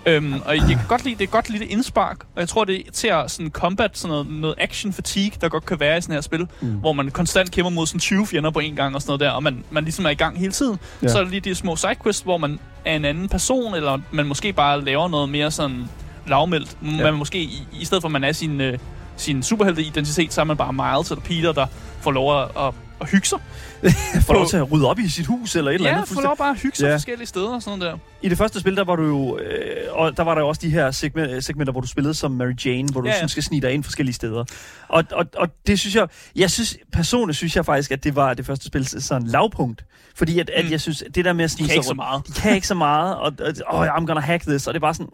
Øhm, og jeg kan godt lide, det er godt lide det indspark, og jeg tror, det er til at sådan combat, sådan noget, noget action-fatigue, der godt kan være i sådan her spil, mm. hvor man konstant kæmper mod sådan tyve fjender på en gang og sådan noget der, og man, man ligesom er i gang hele tiden. Ja. Så er der lige de små sidequests, hvor man er en anden person, eller man måske bare laver noget mere sådan lavmældt. Ja. Man måske, i, i stedet for at man er sin, øh, sin superhelte-identitet, så er man bare Miles eller Peter, der får lov at, at og hygge sig. Få lov til at rydde op i sit hus eller et ja, eller andet. Ja, få lov bare at hygge sig ja. forskellige steder og sådan der. I det første spil, der var du jo, øh, og der var der jo også de her segment, segmenter, hvor du spillede som Mary Jane, hvor du ja, ja. sådan skal snige dig ind forskellige steder. Og, og, og det synes jeg, jeg synes, personligt synes jeg faktisk, at det var det første spil sådan lavpunkt. Fordi at, mm. at jeg synes, at det der med at snige sig rundt, så meget. De kan ikke så meget, og, og oh, I'm gonna hack this, og det er bare sådan,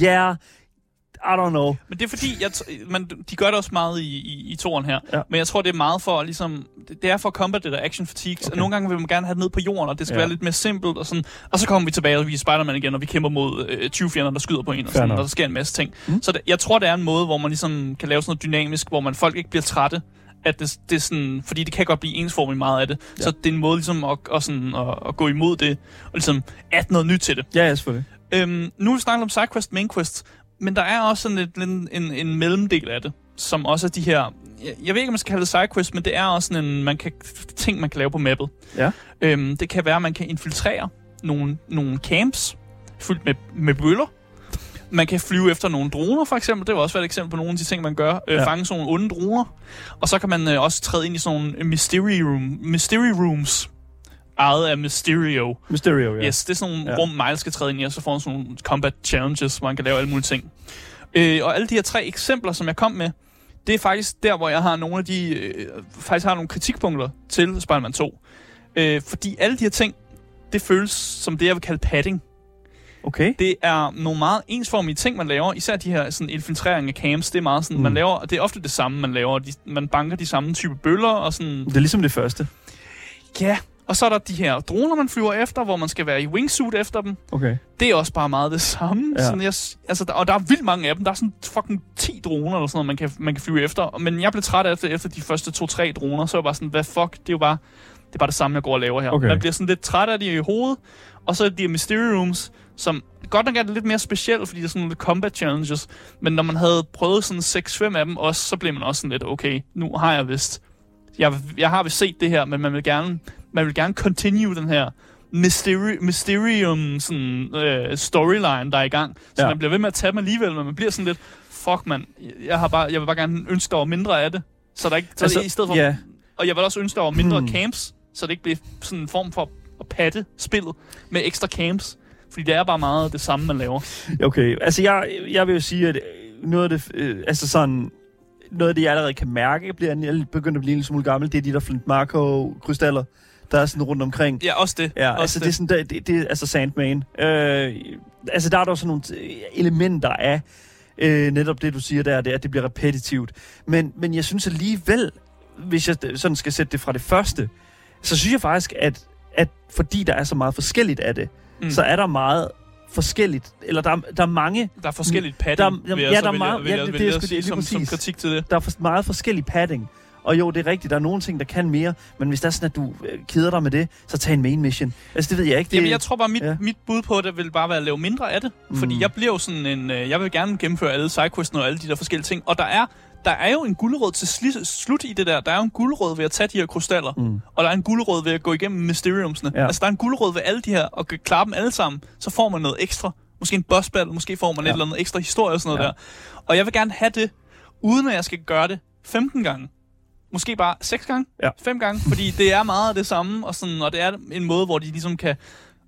ja... Yeah, I don't know. Men det er fordi, jeg t- man, de gør det også meget i, i, i toren her. Ja. Men jeg tror, det er meget for, ligesom, det er for at combat det der action fatigues. Okay. Nogle gange vil man gerne have det ned på jorden, og det skal ja. være lidt mere simpelt. Og, sådan. Og så kommer vi tilbage, og vi er Spider-Man igen, og vi kæmper mod øh, tyve fjender, der skyder på en, og, sådan, og der sker en masse ting. Mm. Så det, jeg tror, det er en måde, hvor man ligesom kan lave sådan noget dynamisk, hvor man folk ikke bliver trætte. At det, det sådan, fordi det kan godt blive ensformigt meget af det. Ja. Så det er en måde ligesom, at, og sådan, at, at gå imod det, og ligesom at noget nyt til det. Ja, yes, selvfølgelig. Øhm, nu vil vi snakke om sidequest, mainquest. Men der er også sådan lidt, en, en, en mellemdel af det, som også er de her... Jeg, jeg ved ikke, om man skal kalde det sidequest, men det er også sådan en man kan, ting, man kan lave på mappet. Ja. Øhm, det kan være, at man kan infiltrere nogle, nogle camps fyldt med, med bøller. Man kan flyve efter nogle droner, for eksempel. Det var også et eksempel på nogle af de ting, man gør. Øh, ja. Fange sådan nogle onde droner. Og så kan man øh, også træde ind i sådan nogle mystery, room, mystery rooms, ejet af Mysterio. Mysterio, ja. Yes, det er sådan nogle ja. rum, Miles skal træde ind i, og så får han sådan nogle combat challenges, hvor han kan lave alle mulige ting. Øh, og alle de her tre eksempler, som jeg kom med, det er faktisk der, hvor jeg har nogle af de... Øh, faktisk har nogle kritikpunkter til Spider-Man to. Øh, fordi alle de her ting, det føles som det, jeg vil kalde padding. Okay. Det er nogle meget ensformige ting, man laver. Især de her sådan, infiltrering af camps. Det er, meget sådan, mm. man laver, det er ofte det samme, man laver. De, man banker de samme type bøller og sådan... Det er ligesom det første. Ja, og så er der de her droner, man flyver efter, hvor man skal være i wingsuit efter dem. Okay. Det er også bare meget det samme. Ja. Sådan, jeg, altså, der, og der er vildt mange af dem. Der er sådan fucking ti droner, eller sådan noget, man kan, man kan flyve efter. Men jeg blev træt af det efter de første to-tre droner. Så var jeg bare sådan, hvad fuck, det er jo bare det, er bare det samme, jeg går og laver her. Okay. Man bliver sådan lidt træt af det i hovedet. Og så er de her mystery rooms, som godt nok er det lidt mere specielt, fordi det er sådan nogle combat challenges. Men når man havde prøvet sådan seks fem af dem også, så blev man også sådan lidt, okay, nu har jeg vist. Jeg, jeg har vist set det her, men man vil gerne... Man vil gerne continue den her mysteri- mysterium sådan, øh, storyline, der er i gang. Så ja. man bliver ved med at tage dem alligevel, men man bliver sådan lidt, fuck mand, jeg, har bare, jeg vil bare gerne ønske, der var mindre af det. Så der ikke, så altså, det, i stedet for, yeah. Og jeg vil også ønske, der var mindre hmm. camps, så det ikke bliver sådan en form for at patte spillet med ekstra camps. Fordi det er bare meget det samme, man laver. Okay, altså jeg, jeg vil jo sige, at noget af det, øh, altså sådan... Noget af det, jeg allerede kan mærke, bliver jeg begyndt at blive en lille smule gammel, det er de der Flint Marco-krystaller, der er sådan rundt omkring. Ja, også det. Ja, også altså det. det er sådan, det, det, det er altså Sandman. Øh, altså der er dog sådan nogle elementer af øh, netop det, du siger der, det, at det bliver repetitivt. Men, men jeg synes alligevel, hvis jeg sådan skal sætte det fra det første, så synes jeg faktisk, at, at fordi der er så meget forskelligt af det, mm. så er der meget... forskelligt, eller der, der er mange... Der er forskelligt padding, der, ja, der er meget, vil jeg, ja, det, vil jeg, det, det er som, som kritik til det. Der er for, meget forskellig padding, og jo, det er rigtigt, der er nogle ting, der kan mere, men hvis der er sådan, at du keder dig med det, så tag en main mission. Altså, det ved jeg ikke. Det, Jamen, jeg tror bare, mit, ja. mit bud på det vil bare være at lave mindre af det, fordi mm. jeg bliver jo sådan en... Jeg vil gerne gennemføre alle sidequesten og alle de der forskellige ting, og der er, der er jo en gulerod til sli- slut i det der. Der er jo en gulerod ved at tage de her krystaller, mm. og der er en gulerod ved at gå igennem mysteriumsene. Ja. Altså, der er en gulerod ved alle de her, og klare dem alle sammen, så får man noget ekstra. Måske en boss battle, måske får man ja. et eller andet ekstra historie og sådan noget ja. der. Og jeg vil gerne have det, uden at jeg skal gøre det femten gange. Måske bare seks gange, ja. fem gange, fordi det er meget det samme, og, sådan, og det er en måde, hvor de ligesom kan...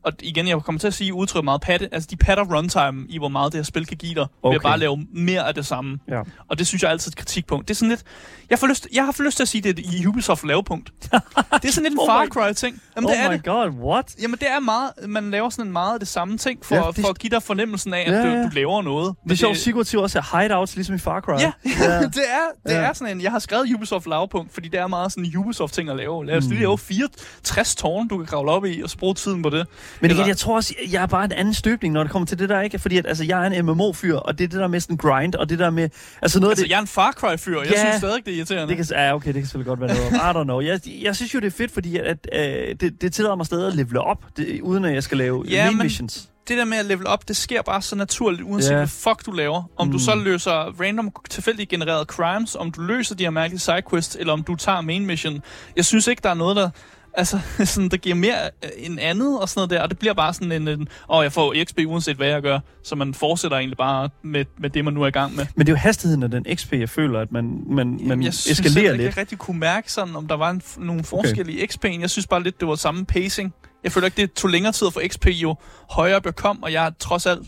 Og igen, jeg kommer til at sige udtryk meget patte. Altså, de patter runtime i, hvor meget det her spil kan give dig, okay. ved at bare lave mere af det samme. Ja. Og det synes jeg er altid et kritikpunkt. Det er sådan lidt... Jeg, får lyst, jeg har lyst til at sige, det er i Ubisoft lavepunkt. Det er sådan lidt en oh Far Cry-ting. Jamen, oh det er my det. god, what? Jamen, det er meget... Man laver sådan en meget af det samme ting, for, ja, det... for at give dig fornemmelsen af, at ja, ja. Du, du laver noget. Men det er sjovt, det... psykotiv også er hideouts, ligesom i Far Cry. Ja, ja. det, er, det ja. er sådan en... Jeg har skrevet Ubisoft lavepunkt, fordi det er meget sådan en Ubisoft-ting at lave. Lad os mm. lige lave fireogtres tårne, du kan kravle op i, og bruge tiden på det. Men igen, jeg tror også, jeg er bare en anden støbning, når det kommer til det der, ikke? Fordi at, altså, jeg er en M M O-fyr, og det er det der med sådan grind, og det der med... Altså, noget altså det... jeg er en Far Cry-fyr, og ja, jeg synes stadig, det er irriterende. Det kan, ja, okay, det kan selvfølgelig godt være noget. I don't know. Jeg, jeg synes jo, det er fedt, fordi at, øh, det, det tillader mig stadig at levele op, det, uden at jeg skal lave ja, main missions. Det der med at level up, det sker bare så naturligt, uanset yeah. hvad fuck du laver. Om mm. du så løser random, tilfældigt genererede crimes, om du løser de her mærkelige sidequests, eller om du tager main mission. Jeg synes ikke, der er noget, der... Altså, sådan, der giver mere end andet og sådan noget der. Og det bliver bare sådan en, en åh, jeg får X P uanset hvad jeg gør. Så man fortsætter egentlig bare med, med det, man nu er i gang med. Men det er jo hastigheden af den X P, jeg føler, at man, man, man jeg synes, eskalerer jeg, lidt. Jeg kan rigtig kunne mærke sådan, om der var en, nogle forskellige okay. X P'en. Jeg synes bare lidt, det var samme pacing. Jeg føler ikke, det tog længere tid at få X P, jo højere op jeg kom. Og jeg er trods alt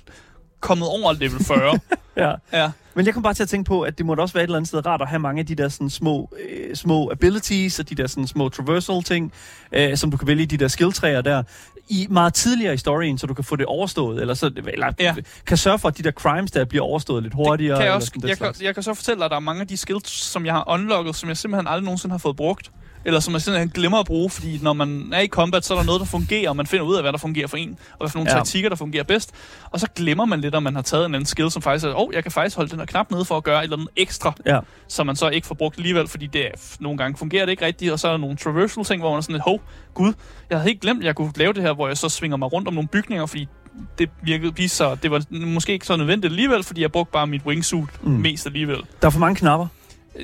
kommet over level fyrre. ja. ja. Men jeg kom bare til at tænke på, at det måtte også være et eller andet sted rart at have mange af de der sådan små, øh, små abilities og de der sådan små traversal ting, øh, som du kan vælge i de der skilltræer der, i meget tidligere i storyen, så du kan få det overstået, eller, så, eller ja. kan sørge for, at de der crimes der bliver overstået lidt hurtigere. Kan jeg, også, eller sådan, jeg, kan, jeg kan så fortælle dig, at der er mange af de skills, som jeg har unlocket, som jeg simpelthen aldrig nogensinde har fået brugt, eller som man simpelthen glemmer at bruge, fordi når man er i combat, så er der noget, der fungerer, og man finder ud af, hvad der fungerer for en, og hvad for nogle ja. taktikker, der fungerer bedst. Og så glemmer man lidt, om man har taget en anden skill, som faktisk er, åh, oh, jeg kan faktisk holde den her knap nede for at gøre et eller andet ekstra, ja. som man så ikke får brugt alligevel, fordi det f- nogle gange fungerer det ikke rigtigt, og så er der nogle traversal ting, hvor man er sådan lidt, hov, gud, jeg havde helt glemt, at jeg kunne lave det her, hvor jeg så svinger mig rundt om nogle bygninger, fordi det virkede viste sig, det var måske ikke så nødvendigt alligevel, fordi jeg brugte bare mit wingsuit mm. mest alligevel. Der er for mange knapper.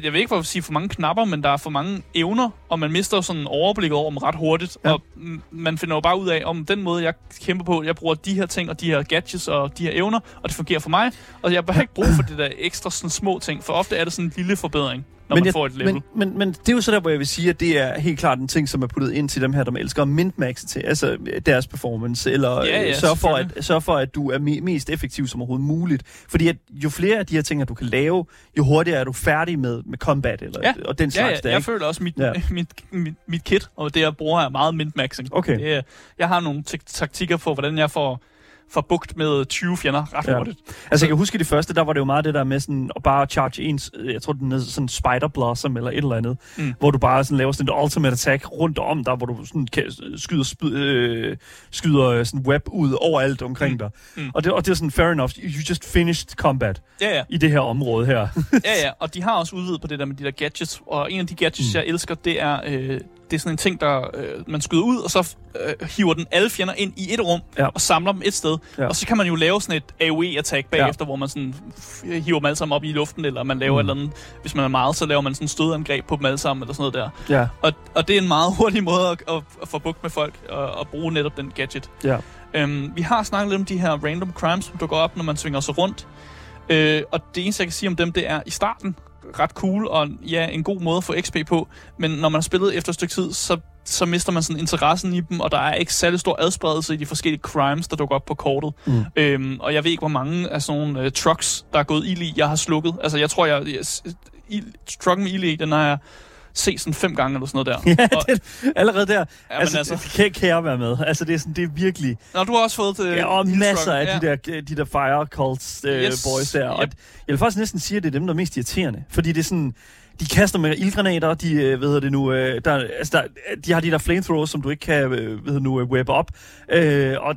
Jeg vil ikke for at sige for mange knapper, men der er for mange evner, og man mister sådan overblikket over dem ret hurtigt. Ja. Og man finder jo bare ud af, om den måde, jeg kæmper på, jeg bruger de her ting, og de her gadgets, og de her evner, og det fungerer for mig. Og jeg har ikke brug for det der ekstra sådan små ting, for ofte er det sådan en lille forbedring, når men man jeg, får et level. Men, men, men det er jo så der, hvor jeg vil sige, at det er helt klart en ting, som er puttet ind til dem her, der man elsker at mintmaxe til, altså deres performance, eller ja, ja, sørge for, at, sørge for, at du er me- mest effektiv som overhovedet muligt. Fordi at jo flere af de her ting, at du kan lave, jo hurtigere er du færdig med, med combat, eller, ja. og den slags. Ja, ja. Der, jeg føler også, mit, ja. mit, mit, mit kit, og det jeg bruger, er meget mintmaxing. Okay. Det, jeg har nogle t- taktikker på, hvordan jeg får... for bugt med tyve fjender ret hurtigt. Ja. Altså jeg kan huske det første, der var det jo meget det der med sådan at bare charge ens, jeg tror den er sådan Spider Blossom eller et eller andet, mm. hvor du bare sådan laver sådan et ultimate attack rundt om der, hvor du sådan kan, skyder spyd, øh, skyder sådan web ud overalt omkring mm. dig. Mm. Og det og det er sådan fair enough, you just finished combat ja, ja. i det her område her. ja ja, og de har også udvidet på det der med de der gadgets, og en af de gadgets mm. jeg elsker, det er øh, det er sådan en ting, der øh, man skyder ud, og så øh, hiver den alle fjender ind i et rum, ja. og samler dem et sted. Ja. Og så kan man jo lave sådan et A O E-attack bagefter, ja. hvor man sådan hiver dem alle sammen op i luften, eller man laver mm. et eller andet, hvis man er meget, så laver man sådan et stødangreb på dem alle sammen, eller sådan noget der. Ja. Og, og det er en meget hurtig måde at, at, at få bugt med folk, og, og bruge netop den gadget. Ja. Øhm, vi har snakket lidt om de her random crimes, som dukker op, når man svinger sig rundt. Øh, og det eneste, jeg kan sige om dem, det er i starten, ret cool, og ja, en god måde at få X P på, men når man har spillet efter et stykke tid, så, så mister man sådan interessen i dem, og der er ikke særlig stor adspredelse i de forskellige crimes, der dukker op på kortet. Mm. Øhm, og jeg ved ikke, hvor mange af sådan nogle uh, trucks, der er gået ild i, jeg har slukket. Altså, jeg tror, jeg... jeg trucken med ild i, den har jeg set sådan fem gange eller sådan noget der. Ja, og, det, allerede der. Ja, altså, altså, det kan, kan jeg være med. Altså, det er sådan, det er virkelig... Nå, du har også fået... Uh, ja, og masser af ja. de, der, de der fire cults uh, yes. boys der. Og yep. jeg vil faktisk næsten sige, at det er dem, der er mest irriterende. Fordi det er sådan... De kaster med ildgranater, de, øh, hvad hedder det nu, øh, der, altså, der, de har de der flamethrowers, som du ikke kan, øh, hvad hedder nu, øh, webbe op. Øh, og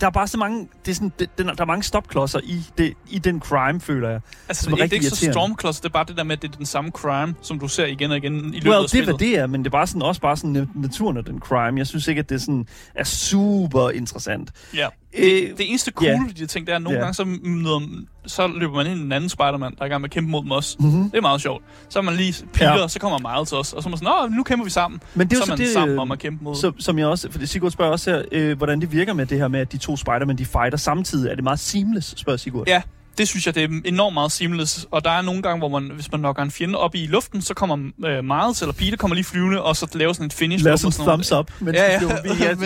der er bare så mange, det er sådan, det, der er mange stopklodser i, det, i den crime, føler jeg. Altså, det er, det er ikke så stormklodser, det er bare det der med, at det er den samme crime, som du ser igen og igen i løbet well, af spillet. Well, det er, det er, men det er bare sådan, også bare sådan naturen af den crime. Jeg synes ikke, at det sådan er super interessant. Ja. Det, det eneste cool, yeah. de her ting, det er, at nogle yeah. gange, så, møder, så løber man ind i en anden Spider-Man, der er i gang med at kæmpe mod dem også. Mm-hmm. Det er meget sjovt. Så er man lige piler, ja. så kommer Miles også. Og så er man sådan, åh, nu kæmper vi sammen. Men det er så, så man det, sammen om at kæmpe mod. Så, som jeg også, fordi Sigurd spørger også her, øh, hvordan det virker med det her med, at de to Spider-Man, de fighter samtidig. Er det meget seamless, spørger Sigurd? Ja, det synes jeg, det er enormt meget seamless. Og der er nogle gange, hvor man, hvis man nokker en fjende op i luften, så kommer øh, Miles eller Peter kommer lige flyvende, og så laver sådan et finish. Laver sådan en thumbs up. Ja, ja. Og jeg kan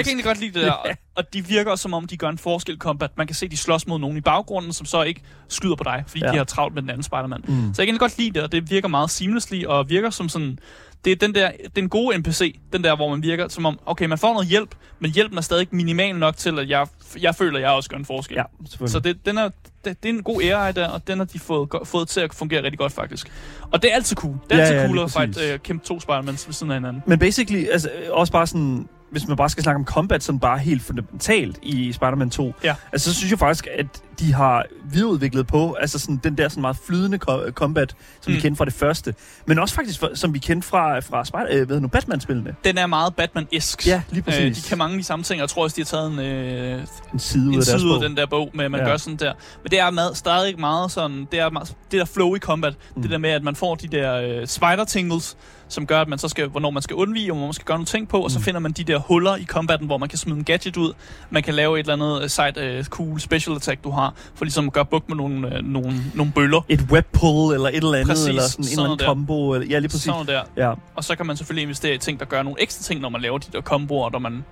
egentlig godt lide det der. Og de virker også, som om de gør en forskel combat. Man kan se, de slås mod nogen i baggrunden, som så ikke skyder på dig, fordi ja. de har travlt med den anden Spider-Man. Mm. Så jeg kan egentlig godt lide det, og det virker meget seamlessly, og virker som sådan... Det er den der, den gode N P C, den der, hvor man virker som om, okay, man får noget hjælp, men hjælpen er stadig minimal nok til, at jeg, jeg føler, at jeg også gør en forskel. Ja, så det, den er, det, det er en god A I der, og den har de fået, fået til at fungere rigtig godt, faktisk. Og det er altid cool. Det er ja, altid ja, cool at fight, øh, kæmpe to Spider-Mans ved siden af hinanden. Men basically, altså, også bare sådan... Hvis man bare skal snakke om combat, sådan bare helt fundamentalt i Spider-Man to, ja. altså så synes jeg faktisk, at de har videreudviklet på, altså sådan den der sådan meget flydende ko- combat, som mm. vi kendte fra det første, men også faktisk fra, som vi kendte fra fra Spider- øh, hvad nu, Batman-spillene. Den er meget Batman-esk. Ja, lige præcis. Øh, de kan mange de samme ting, og jeg tror også, de har taget en, øh, en side, en ud, af side ud af den der bog, med at man ja. gør sådan der. Men det er meget, stadig meget sådan, det er meget, det der flow i combat, mm. det der med, at man får de der øh, spider-tingles, som gør, at man så skal, hvornår man skal undvige, og hvor man skal gøre nogle ting på, og så finder man de der huller i combatten, hvor man kan smide en gadget ud, man kan lave et eller andet sejt, uh, cool special attack, du har, for ligesom at gøre bug med nogle, uh, nogle, nogle bøller. Et web pull, eller et eller andet, præcis, eller sådan en sådan eller anden der. Combo, eller, ja lige præcis. Sådan der. Ja. Og så kan man selvfølgelig investere i ting, der gør nogle ekstra ting, når man laver de der comboer, når man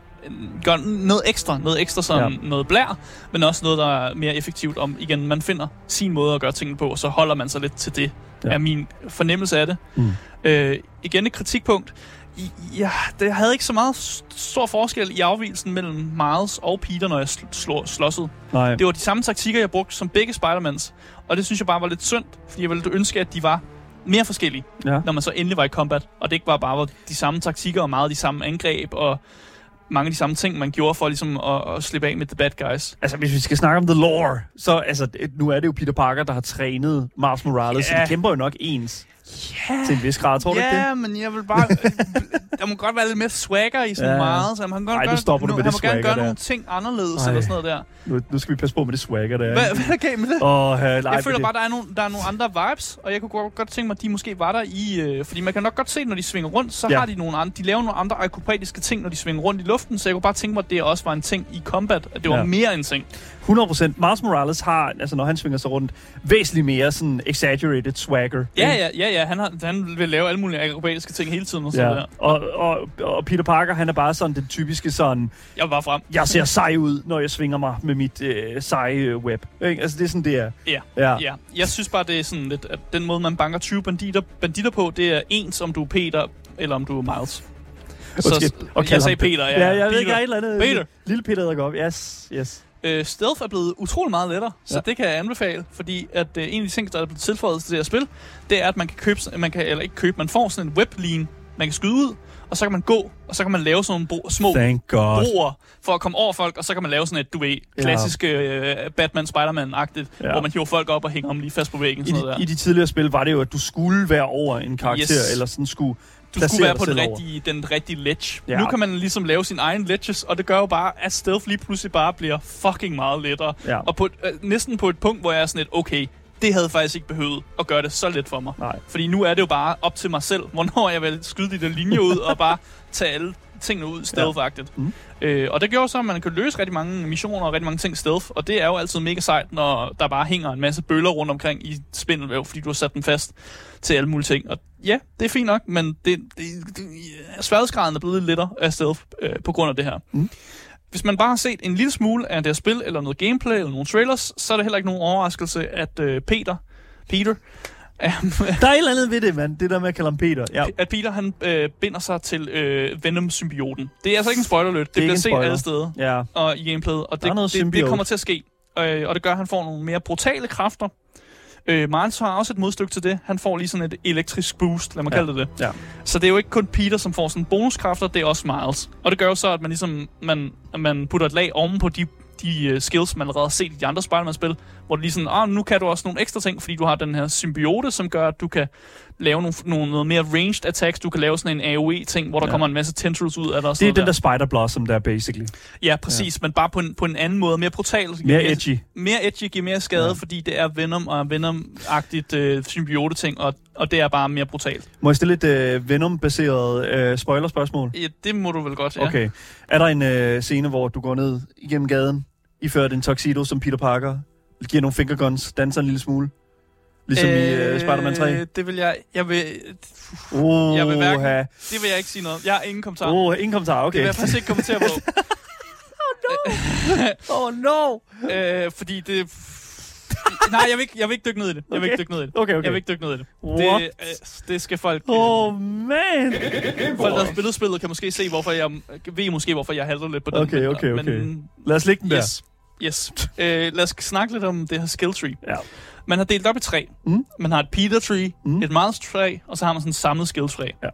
gør noget ekstra, noget ekstra som ja. noget blær, men også noget, der er mere effektivt om, igen, man finder sin måde at gøre tingene på, og så holder man sig lidt til det, ja. er min fornemmelse af det. Mm. Øh, igen et kritikpunkt. I, ja, det havde ikke så meget stor forskel i afvigelsen mellem Miles og Peter, når jeg sl- slåsede. Nej. Det var de samme taktikker, jeg brugte som begge Spider-Mans, og det synes jeg bare var lidt synd, fordi jeg ville ønske, at de var mere forskellige, ja. når man så endelig var i combat, og det ikke var bare var de samme taktikker og meget de samme angreb og mange af de samme ting, man gjorde for ligesom at, at slippe af med the bad guys. Altså, hvis vi skal snakke om the lore, så altså, nu er det jo Peter Parker, der har trænet Miles Morales, yeah. så de kæmper jo nok ens. Ja, yeah. til en vis grad, tror du yeah, ikke det? Ja, men jeg vil bare... der må godt være lidt mere swagger i sådan yeah. meget, så han kan godt Ej, nu stopper gøre, du med det swagger der. Han må gerne gøre nogle ting anderledes Ej. eller sådan noget der. Nu, nu skal vi passe på med det swagger der. Hvad, hvad er der galt med det? Oh, hey, jeg føler det. bare, der er nogle, der er nogle andre vibes, og jeg kunne godt, godt tænke mig, at de måske var der i... Øh, fordi man kan nok godt se, når de svinger rundt, så ja. har de nogle andre... De laver nogle andre akrobatiske ting, når de svinger rundt i luften, så jeg kunne bare tænke mig, at det også var en ting i combat, at det var ja. mere en ting. hundrede procent. Miles Morales har, altså når han svinger sig rundt, væsentligt mere sådan exaggerated swagger. Ja, ja, ja, ja. Han, har, han vil lave alle mulige akrobatiske ting hele tiden og sådan ja. der. Og, og, og Peter Parker, han er bare sådan den typiske sådan... Jeg var frem. Jeg ser sej ud, når jeg svinger mig med mit øh, seje web. Ikke? Altså det er sådan, det er. Ja. ja, ja. Jeg synes bare, det er sådan lidt, at den måde, man banker tyve banditter, banditter på, det er ens, om du er Peter eller om du er Miles. Så, og jeg sagde Peter, ja. Ja, jeg Peter. ved ikke, jeg er et eller andet. Peter. Lille Peter, der går op. Yes, yes. Uh, stealth er blevet utrolig meget lettere, ja. så det kan jeg anbefale, fordi at uh, en af de ting, der er blevet tilføjet til det her spil, det er, at man kan købe, man kan, eller ikke købe, man får sådan en webline, man kan skyde ud, og så kan man gå, og så kan man lave sådan nogle bro, små broer for at komme over folk, og så kan man lave sådan et, du ved, klassisk ja. uh, Batman-Spiderman-agtigt, ja. hvor man hiver folk op og hænger om lige fast på væggen. I, sådan de, der. I de tidligere spil var det jo, at du skulle være over en karakter, yes. eller sådan skulle... Du skulle være på den rigtige, den rigtige ledge. Ja. Nu kan man ligesom lave sin egen ledges, og det gør jo bare, at stealth lige pludselig bare bliver fucking meget lettere. Ja. Og på et, øh, næsten på et punkt, hvor jeg er sådan et, okay, det havde faktisk ikke behøvet at gøre det så let for mig. Nej. Fordi nu er det jo bare op til mig selv, hvornår jeg vil skyde de der linjer ud og bare tage alle tingene ud stealth-agtigt. Ja. Mm. Øh, og det gjorde så, at man kan løse rigtig mange missioner og rigtig mange ting stealth, og det er jo altid mega sejt, når der bare hænger en masse bøller rundt omkring i spindelvæv, fordi du har sat den fast til alle mulige ting. Og ja, det er fint nok, men det, det, det, sværhedsgraden er blevet lidt lettere af stealth øh, på grund af det her. Mm. Hvis man bare har set en lille smule af det her spil, eller noget gameplay, eller nogle trailers, så er det heller ikke nogen overraskelse, at øh, Peter... Peter der er et eller andet ved det, mand. Det der med at kalde ham Peter. Ja. At Peter, han øh, binder sig til øh, Venom-symbioten. Det er altså ikke en spoiler-løt. Det, det bliver set alle steder ja. og i gameplayet. Og det, det, det kommer til at ske. Øh, og det gør, at han får nogle mere brutale kræfter. Øh, Miles har også et modstykke til det. Han får lige sådan et elektrisk boost, lad mig ja. kalde det det. Ja. Så det er jo ikke kun Peter, som får sådan bonuskræfter. Det er også Miles. Og det gør jo så, at man ligesom man, man putter et lag oven på de... de skills, man allerede har set i de andre Spider-Man-spil, hvor det lige sådan, ah, nu kan du også nogle ekstra ting, fordi du har den her symbiote, som gør, at du kan lave nogle, nogle noget mere ranged attacks, du kan lave sådan en A O E-ting, hvor der ja. kommer en masse tendrils ud af dig. Det er den der, der Spider-Blossom der, basically. Ja, præcis, ja. men bare på en, på en anden måde, mere brutal. Mere edgy. Mere edgy giver mere skade, ja. fordi det er Venom og Venom-agtigt øh, symbiote-ting, og, og det er bare mere brutalt. Må jeg stille et øh, Venom-baseret øh, spoiler-spørgsmål? Ja, det må du vel godt, ja. Okay. Er der en øh, scene, hvor du går ned igennem gaden, iført en tuxedo som Peter Parker, giver nogle fingerguns, danser en lille smule? Ligesom øh, i uh, Spider-Man tre? Det vil jeg... Jeg vil... Oh, jeg vil hverken, det vil jeg ikke sige noget. Jeg har ingen kommentar. Åh, oh, ingen kommentar, okay. Det vil jeg faktisk ikke kommentere på. oh no! oh no! Øh, fordi det... Nej, jeg vil, ikke, jeg vil ikke dykke ned i det. Jeg vil ikke dykke ned i det. Okay, okay. Jeg vil ikke dykke ned i det. What? Det, øh, det skal folk... Åh, oh, man! Folk, der har spillet spillet, kan måske se, hvorfor jeg... Ved måske, hvorfor jeg halter lidt på den. Okay, okay, okay. Men, lad os lægge den yes, der. Yes. Øh, lad os snakke lidt om det her skill tree. Ja. Man har delt op i tre. Mm. Man har et Peter tree, mm. et Miles tree, og så har man sådan et samlet skill tree. Ja.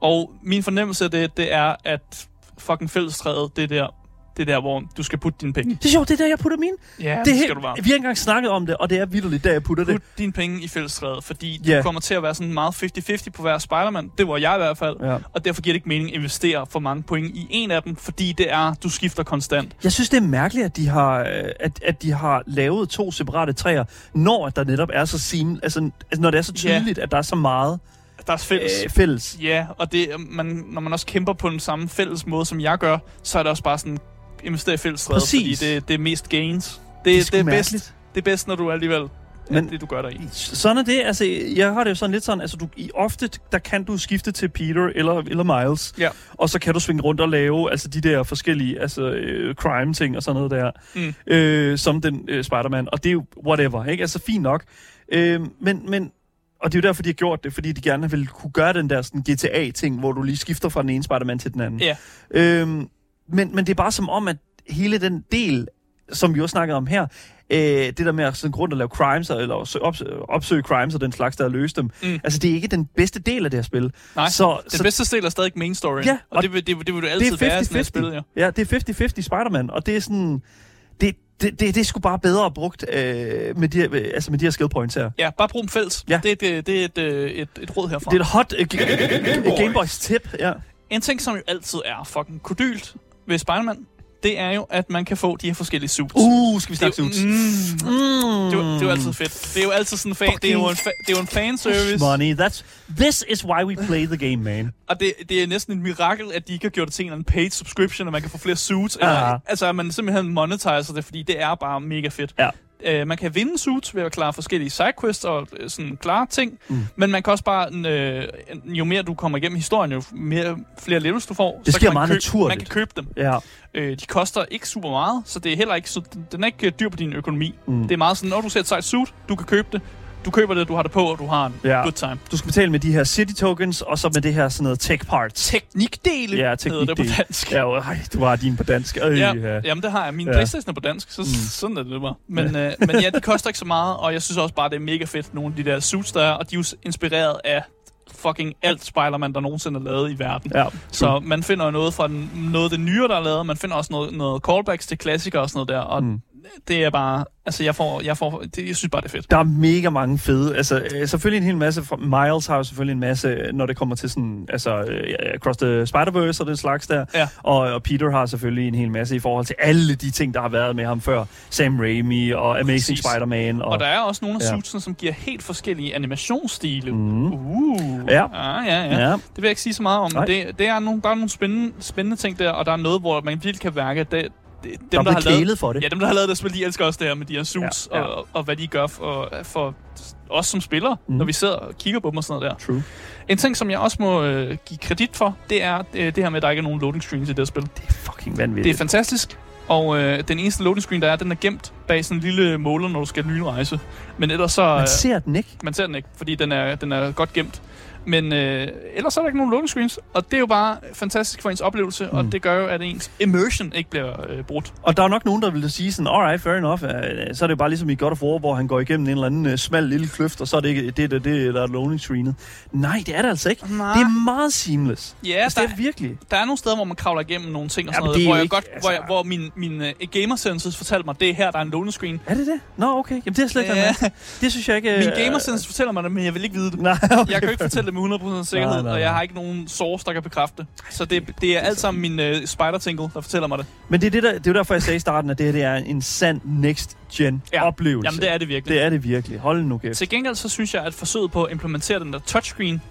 Og min fornemmelse af det, det er, at fucking fællestræet, det der... Det der, hvor du skal putte dine penge. Det er sjovt, det er der, jeg putter mine. Ja, det, det skal he- du bare. Vi har engang snakket om det, og det er vitterligt, der jeg putter Put det. Put dine penge i fællestræet, fordi yeah. du kommer til at være sådan meget halvtreds halvtreds på hver Spider-Man. Det var jeg i hvert fald. Ja. Og derfor giver det ikke mening at investere for mange point i en af dem, fordi det er, du skifter konstant. Jeg synes, det er mærkeligt, at de har, at, at de har lavet to separate træer, når der netop er så sin, altså, når det er så tydeligt, yeah. at der er så meget. Der er fælles. Øh, fælles. Ja, og det, man, når man også kæmper på den samme fælles måde, som jeg gør, så er det også bare sådan, investere i fællesstrædet, fordi det, det er mest gains. Det, det, det, er bedst, det er bedst, når du alligevel men, det, du gør deri. Sådan er det. Altså, jeg har det jo sådan lidt sådan, altså, du, i ofte, der kan du skifte til Peter eller, eller Miles, ja. Og så kan du svinge rundt og lave altså, de der forskellige altså, øh, crime-ting og sådan noget der, mm. øh, som den øh, Spider-Man, og det er jo whatever, ikke? Altså, fint nok. Øh, men, men Og det er jo derfor, de har gjort det, fordi de gerne ville kunne gøre den der sådan, G T A-ting, hvor du lige skifter fra den ene Spider-Man til den anden. Yeah. Øhm, men, men det er bare som om, at hele den del, som vi også snakkede om her, øh, det der med at sådan, grund at lave crimes, eller opsøge, opsøge crimes og den slags, der har løst dem, mm. altså det er ikke den bedste del af det her spil. Nej, så, den så, bedste del er stadig main storyen, ja, og, og det, det, det, det vil du altid det er være i sådan et spil. Ja. ja, det er halvtreds halvtreds Spider-Man, og det er sådan... Det, Det, det, det er sgu bare bedre brugt øh, med, de, øh, altså med de her skill points her. Ja, bare brug dem fælles. Ja. Det, det, det er et, et, et råd herfra. Det er et hot uh, g- Gameboys tip, ja. En ting, som jo altid er fucking kodylt ved Spider-Man, det er jo, at man kan få de her forskellige suits. Uh, skal vi snakke suits? Mm, mm. Det, er jo, det er jo altid fedt. Det er jo altid sådan en fan... Fucking det er jo en, fa, det er jo en fanservice. Money, that's... This is why we play the game, man. Og det, det er næsten et mirakel, at de ikke har gjort det til en eller anden paid subscription, og man kan få flere suits. Uh-huh. Eller, altså, at man simpelthen monetiserer det, fordi det er bare mega fedt. Ja. Uh, man kan vinde suits ved at klare forskellige sidequests og uh, sådan klare ting. Mm. Men man kan også bare... Uh, jo mere du kommer igennem historien, jo mere, flere levels du får. Det så kan man, købe, man kan købe dem. Ja. Øh, de koster ikke super meget, så det er heller ikke så den er ikke dyr på din økonomi. Mm. Det er meget sådan, når du ser et sejt suit, du kan købe det. Du køber det, du har det på, og du har en ja. good time. Du skal betale med de her city tokens og så med det her sådan noget tech part. Teknikdele. Ja, teknikdele. Det på dansk. Ja, øj, du har din på dansk. Øj, ja. Ja. Jamen det har jeg. Min ja. PlayStation er på dansk, så mm. sådan er det bare. Men ja. Øh, men ja, det koster ikke så meget, og jeg synes også bare det er mega fedt nogle af de der suits der er, og de er inspireret af fucking alt Spider-Man, der nogensinde er lavet i verden. Ja. Så man finder jo noget fra den, noget af det nyere, der er lavet. Man finder også noget, noget callbacks til klassikere og sådan noget der. Og mm. det er bare... Altså, jeg, får, jeg, får, det, jeg synes bare, det er fedt. Der er mega mange fede... Altså, selvfølgelig en hel masse... Fra Miles har jo selvfølgelig en masse, når det kommer til sådan... Altså, Across the Spider-Verse og den slags der. Ja. Og, og Peter har selvfølgelig en hel masse i forhold til alle de ting, der har været med ham før. Sam Raimi og Amazing Præcis. Spider-Man. Og, og der er også nogle af ja. suitsene, som giver helt forskellige animationsstile. Mm. Uh. Ja. Ah, ja, ja. ja. Det vil jeg ikke sige så meget om. Det, det er nogle, der er nogle spændende, spændende ting der, og der er noget, hvor man virkelig kan værke... Det, Dem, der, der, har lavet, for det. Ja, dem, der har lavet det spil, de elsker også det her med de her suits, ja, ja. Og, og hvad de gør for, for os som spillere, mm. når vi sidder og kigger på dem og sådan noget der. True. En ting, som jeg også må øh, give kredit for, det er øh, det her med, at der ikke er nogen loading screens i det spil. Det er fucking vanvittigt. Det er fantastisk, og øh, den eneste loading screen, der er, den er gemt bag sådan en lille måler, når du skal lynrejse. Men ellers så... Øh, man ser den ikke? Man ser den ikke, fordi den er, den er godt gemt. Men øh, ellers er der ikke nogen loading screens, og det er jo bare fantastisk for ens oplevelse, mm. og det gør jo, at ens immersion ikke bliver øh, brudt. Og der er nok nogen, der vil sige sådan, alright, fair enough, øh, så er det jo bare ligesom i God of War, hvor han går igennem en eller anden øh, smal lille kløft, og så er det ikke det, det, det der er loading screenet. Nej, det er det altså ikke. Nej. Det er meget seamless. Ja, yeah, altså, der, det er virkelig. Der er nogle steder, hvor man kravler igennem nogle ting og sådan ja, noget, hvor, jeg ikke, godt, altså... hvor, jeg, hvor min, min uh, gamersenses fortæller mig, det er her, der er en loading screen. Er det det? Nå, okay. Jamen, det er slet ikke ja. med. Det synes jeg ikke... Min gamersenses øh... fortæller mig det, men jeg vil ikke vide det. Nej, okay. Jeg kan ikke fortælle med hundrede procent sikkerhed, nej, nej, nej. Og jeg har ikke nogen source, der kan bekræfte. Så det, det er alt sammen min uh, spider-tingle, der fortæller mig det. Men det er, det, der, det er jo derfor, jeg sagde i starten, at det her det er en sand next-gen ja. oplevelse. Jamen, det er det virkelig. Det er det virkelig. Hold nu kæft. Til gengæld, så synes jeg, at forsøget på at implementere den der touchscreen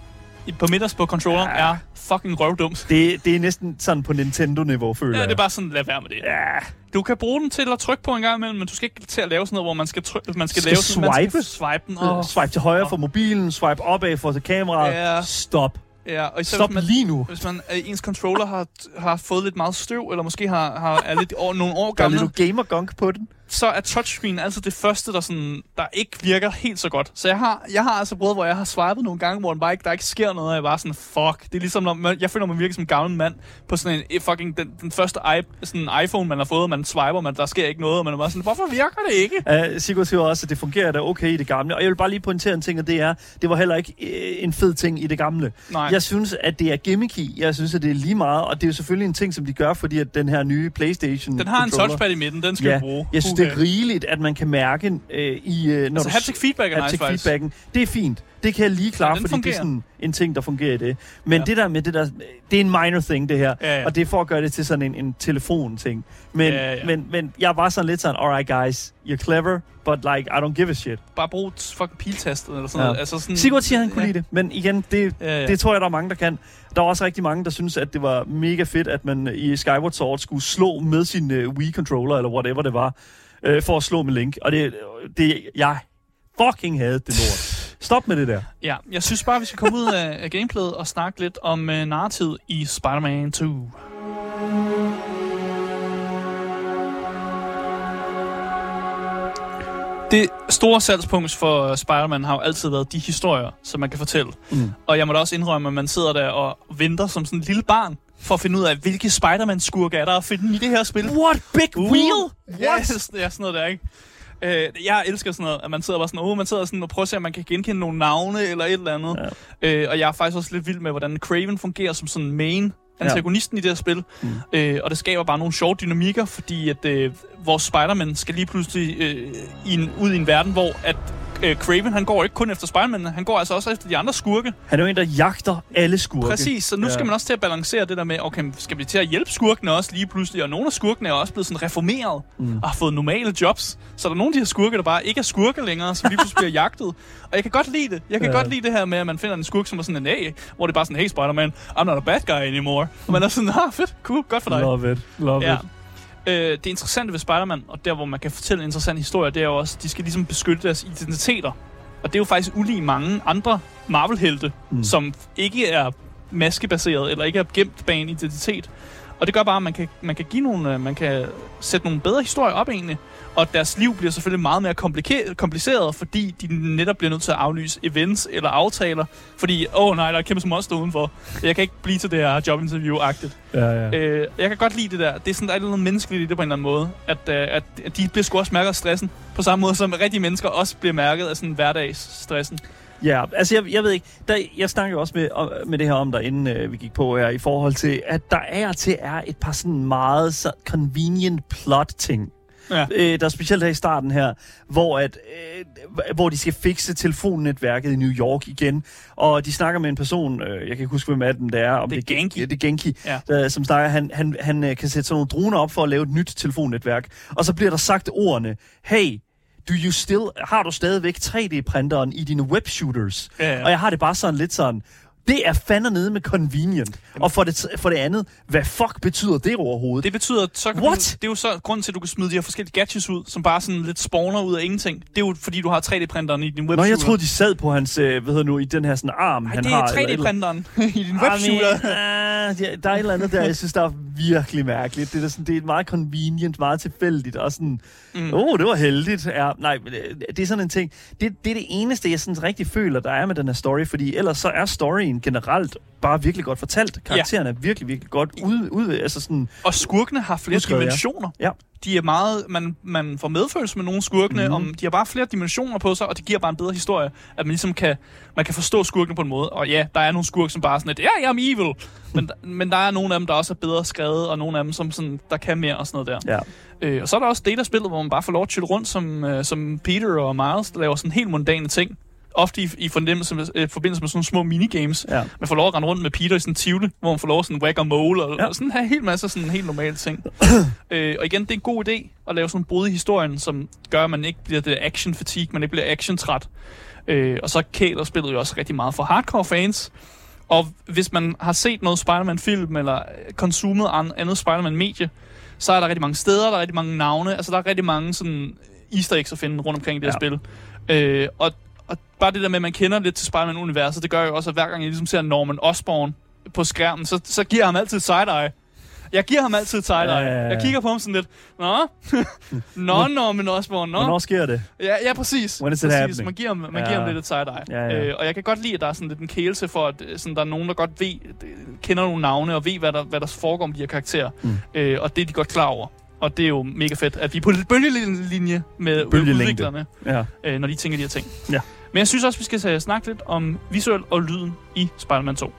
på midters på controlleren ja. er fucking røvdumt. Det, det er næsten sådan på Nintendo-niveau, føler jeg. Ja, det er bare sådan, lad være med det. Ja. Du kan bruge den til at trykke på en gang imellem, men du skal ikke til at lave sådan noget, hvor man skal, tryk- man skal, skal lave sådan, swipe. Man skal swipe den. Oh. Swipe til højre oh. for mobilen, swipe opad for kameraet. Yeah. Stop. Ja, og især, stop man, lige nu. Hvis man øh, ens controller har, har fået lidt meget støv, eller måske har, har er lidt over, nogle år gammel. Der er lidt gamer-gunk på den. så er touchscreen altså det første, der, sådan, der ikke virker helt så godt. Så jeg har, jeg har altså prøvet, hvor jeg har swipet nogle gange, hvor den bare ikke, der ikke sker noget, og jeg bare sådan, fuck. Det er ligesom, når man, jeg føler, man virker som en gammel mand på sådan en fucking, den, den første I, sådan iPhone, man har fået, man swiper, man, der sker ikke noget, og man er bare sådan, hvorfor virker det ikke? Uh, Sigurd siger også, at det fungerer da okay i det gamle, og jeg vil bare lige pointere en ting, og det er, det var heller ikke øh, en fed ting i det gamle. Nej. Jeg synes, at det er gimmicky, jeg synes, at det er lige meget, og det er jo selvfølgelig en ting, som de gør, fordi at den her nye PlayStation... Den har en touchpad i midten, den skal ja, bruge. Jeg synes, det er rigeligt, at man kan mærke øh, i... Øh, når altså, haptic feedback er nice, feedbacken. Det er fint. Det kan jeg lige klare, ja, fordi fungerer. Det er sådan en ting, der fungerer i det. Men ja. det der med det der... Det er en minor thing, det her. Ja, ja. Og det er for at gøre det til sådan en, en telefon-ting. Men, ja, ja. men, men jeg var sådan lidt sådan, alright guys, you're clever, but like, I don't give a shit. Bare brug fucking piltastet eller sådan ja. noget. Altså sådan, Sigurd siger, han kunne ja. lide det. Men igen, det, ja, ja. det tror jeg, der er mange, der kan. Der var også rigtig mange, der synes, at det var mega fedt, at man i Skyward Sword skulle slå med sin uh, Wii-controller, eller whatever det var, uh, for at slå med Link. Og det, det jeg fucking havde det lort. Stop med det der. Ja, jeg synes bare, vi skal komme ud af, af gameplayet og snakke lidt om uh, narrativet i Spider-Man to. Det store salgspunkt for Spider-Man har jo altid været de historier, som man kan fortælle. Mm. Og jeg må da også indrømme, at man sidder der og venter som sådan en lille barn, for at finde ud af, hvilke Spider-Man-skurke er der at finde i det her spil. What? Big uh, wheel? What? Yes, det er sådan noget der, ikke? Øh, jeg elsker sådan noget, at man sidder bare sådan, oh, man sidder sådan og prøver at se, om man kan genkende nogle navne eller et eller andet. Ja. Øh, og jeg er faktisk også lidt vild med, hvordan Kraven fungerer som sådan main antagonisten ja. i det her spil. Mm. Øh, og det skaber bare nogle sjove dynamikker, fordi at øh, vores Spider-Man skal lige pludselig øh, i en, ud i en verden, hvor at øh, Kraven, han går ikke kun efter Spider-Man, han går altså også efter de andre skurke. Han er jo en, der jagter alle skurke. Præcis, så nu ja. skal man også til at balancere det der med, okay, skal vi til at hjælpe skurkene også lige pludselig, og nogle af skurkene er også blevet sådan reformeret mm. og har fået normale jobs, så der er nogle af de her skurke, der bare ikke er skurke længere, som lige pludselig bliver jagtet. Og jeg kan godt lide det. Jeg kan ja. godt lide det her med, at man finder en skurk, som er sådan en A, hvor det er bare sådan, hey Spider-Man, I'm not a bad guy anymore. Og man er sådan, ah, fedt, cool, godt for dig. Love it, love ja. it. Øh, det interessante ved Spider-Man, og der hvor man kan fortælle interessante historier, det er jo også, de skal ligesom beskytte deres identiteter. Og det er jo faktisk ulig mange andre Marvel-helte, mm. som ikke er maskebaseret, eller ikke er gemt bag en identitet. Og det gør bare, at man kan, man kan give nogle, man kan sætte nogle bedre historier op egentlig, og deres liv bliver selvfølgelig meget mere kompliceret, fordi de netop bliver nødt til at aflyse events eller aftaler, fordi, åh oh, nej, der er kæmpe monster udenfor, jeg kan ikke blive til det her jobinterview-agtigt. Ja, ja. Øh, jeg kan godt lide det der, det er sådan, der er noget menneskeligt i det på en eller anden måde, at, at, at de bliver sgu også mærket af stressen, på samme måde som rigtige mennesker også bliver mærket af sådan hverdagsstressen. Ja, yeah, altså jeg, jeg ved ikke, der, jeg snakker jo også med, om, med det her om, der inden øh, vi gik på her, i forhold til, at der er til er et par sådan meget så convenient plot-ting. Ja. Øh, der er specielt her i starten her, hvor, at, øh, hvor de skal fikse telefonnetværket i New York igen, og de snakker med en person, øh, jeg kan ikke huske, hvem af dem det er, om det er Genki, det er Genki ja. der, som snakker, han, han, han kan sætte sådan nogle droner op for at lave et nyt telefonnetværk, og så bliver der sagt ordene, hey, Do you still, har du stadigvæk tre D-printeren i dine webshooters? Ja, ja. Og jeg har det bare sådan lidt sådan, det er fandme nede med convenient. Jamen. Og for det, for det andet, hvad fuck betyder det overhovedet? Det betyder, så kan du, det er jo så grunden til, at du kan smide de her forskellige gadgets ud, som bare sådan lidt spawner ud af ingenting. Det er jo fordi, du har tre D-printeren i din webshooter. Nå, jeg troede, de sad på hans, hvad hedder nu, i den her sådan arm, Ej, han har. Nej, det er tre D-printeren eller... i din webshooter. Amen, uh, der er et eller andet der, jeg synes, der er virkelig mærkeligt. Det er, sådan, det er meget convenient, meget tilfældigt, og sådan, åh, mm. oh, det var heldigt. Ja, nej, det er sådan en ting. Det, det er det eneste, jeg sådan rigtig føler, der er med den her story, fordi ellers så er storyen generelt bare virkelig godt fortalt. Karaktererne ja. er virkelig, virkelig godt ude. ude altså sådan, og skurkene har flere udskrevet, dimensioner. Ja. De er meget, man, man får medfølelse med nogle skurkene, mm-hmm. om de har bare flere dimensioner på sig, og det giver bare en bedre historie, at man ligesom kan, man kan forstå skurkene på en måde. Og ja, der er nogle skurke, som bare er sådan et, ja, jeg er evil, men, men der er nogle af dem, der også er bedre skrevet, og nogle af dem, som sådan, der kan mere og sådan noget der. Ja. Øh, og så er der også det der spillet, hvor man bare får lov at chille rundt, som, øh, som Peter og Miles, der laver sådan helt mundane ting. Ofte i, i forbindelse med, øh, forbindelse med sådan små minigames. Ja. Man får lov at rende rundt med Peter i sådan en tivoli, hvor man får lov at sådan whack-a-mole, og, ja. og sådan en hel masse sådan helt normale ting. øh, og igen, det er en god idé at lave sådan en brud i historien, som gør, at man ikke bliver det action-fatigue, man ikke bliver action-træt. Øh, og så kæler spillet jo også rigtig meget for hardcore-fans. Og hvis man har set noget Spider-Man-film, eller konsumet andet Spider-Man-medie, så er der rigtig mange steder, der er rigtig mange navne, altså der er rigtig mange sådan easter eggs at finde rundt omkring det ja. her spil. Øh, og Og bare det der med, at man kender lidt til Spider-Man-universet, det gør jo også, at hver gang jeg ligesom ser Norman Osborn på skærmen, så, så giver han altid side-eye. Jeg giver ham altid sejler. Ja, ja, ja. Jeg kigger på ham sådan lidt. Nå, nå, nå, men Osborn, nå. Hvornår sker det? Ja, ja, præcis. When is it happening? Man giver ham, man ja. giver ham lidt et sejler. Ja, ja. Øh, og jeg kan godt lide, at der er sådan lidt en kælelse for, at sådan, der er nogen, der godt ved, kender nogle navne og ved, hvad der, hvad der foregår om de her karakterer. Mm. Øh, og det er de godt klar over. Og det er jo mega fedt, at vi er på bølgelinje med udviklerne, ja. øh, når de tænker de her ting. Ja. Men jeg synes også, vi skal snakke lidt om visuel og lyden i Spider-Man to.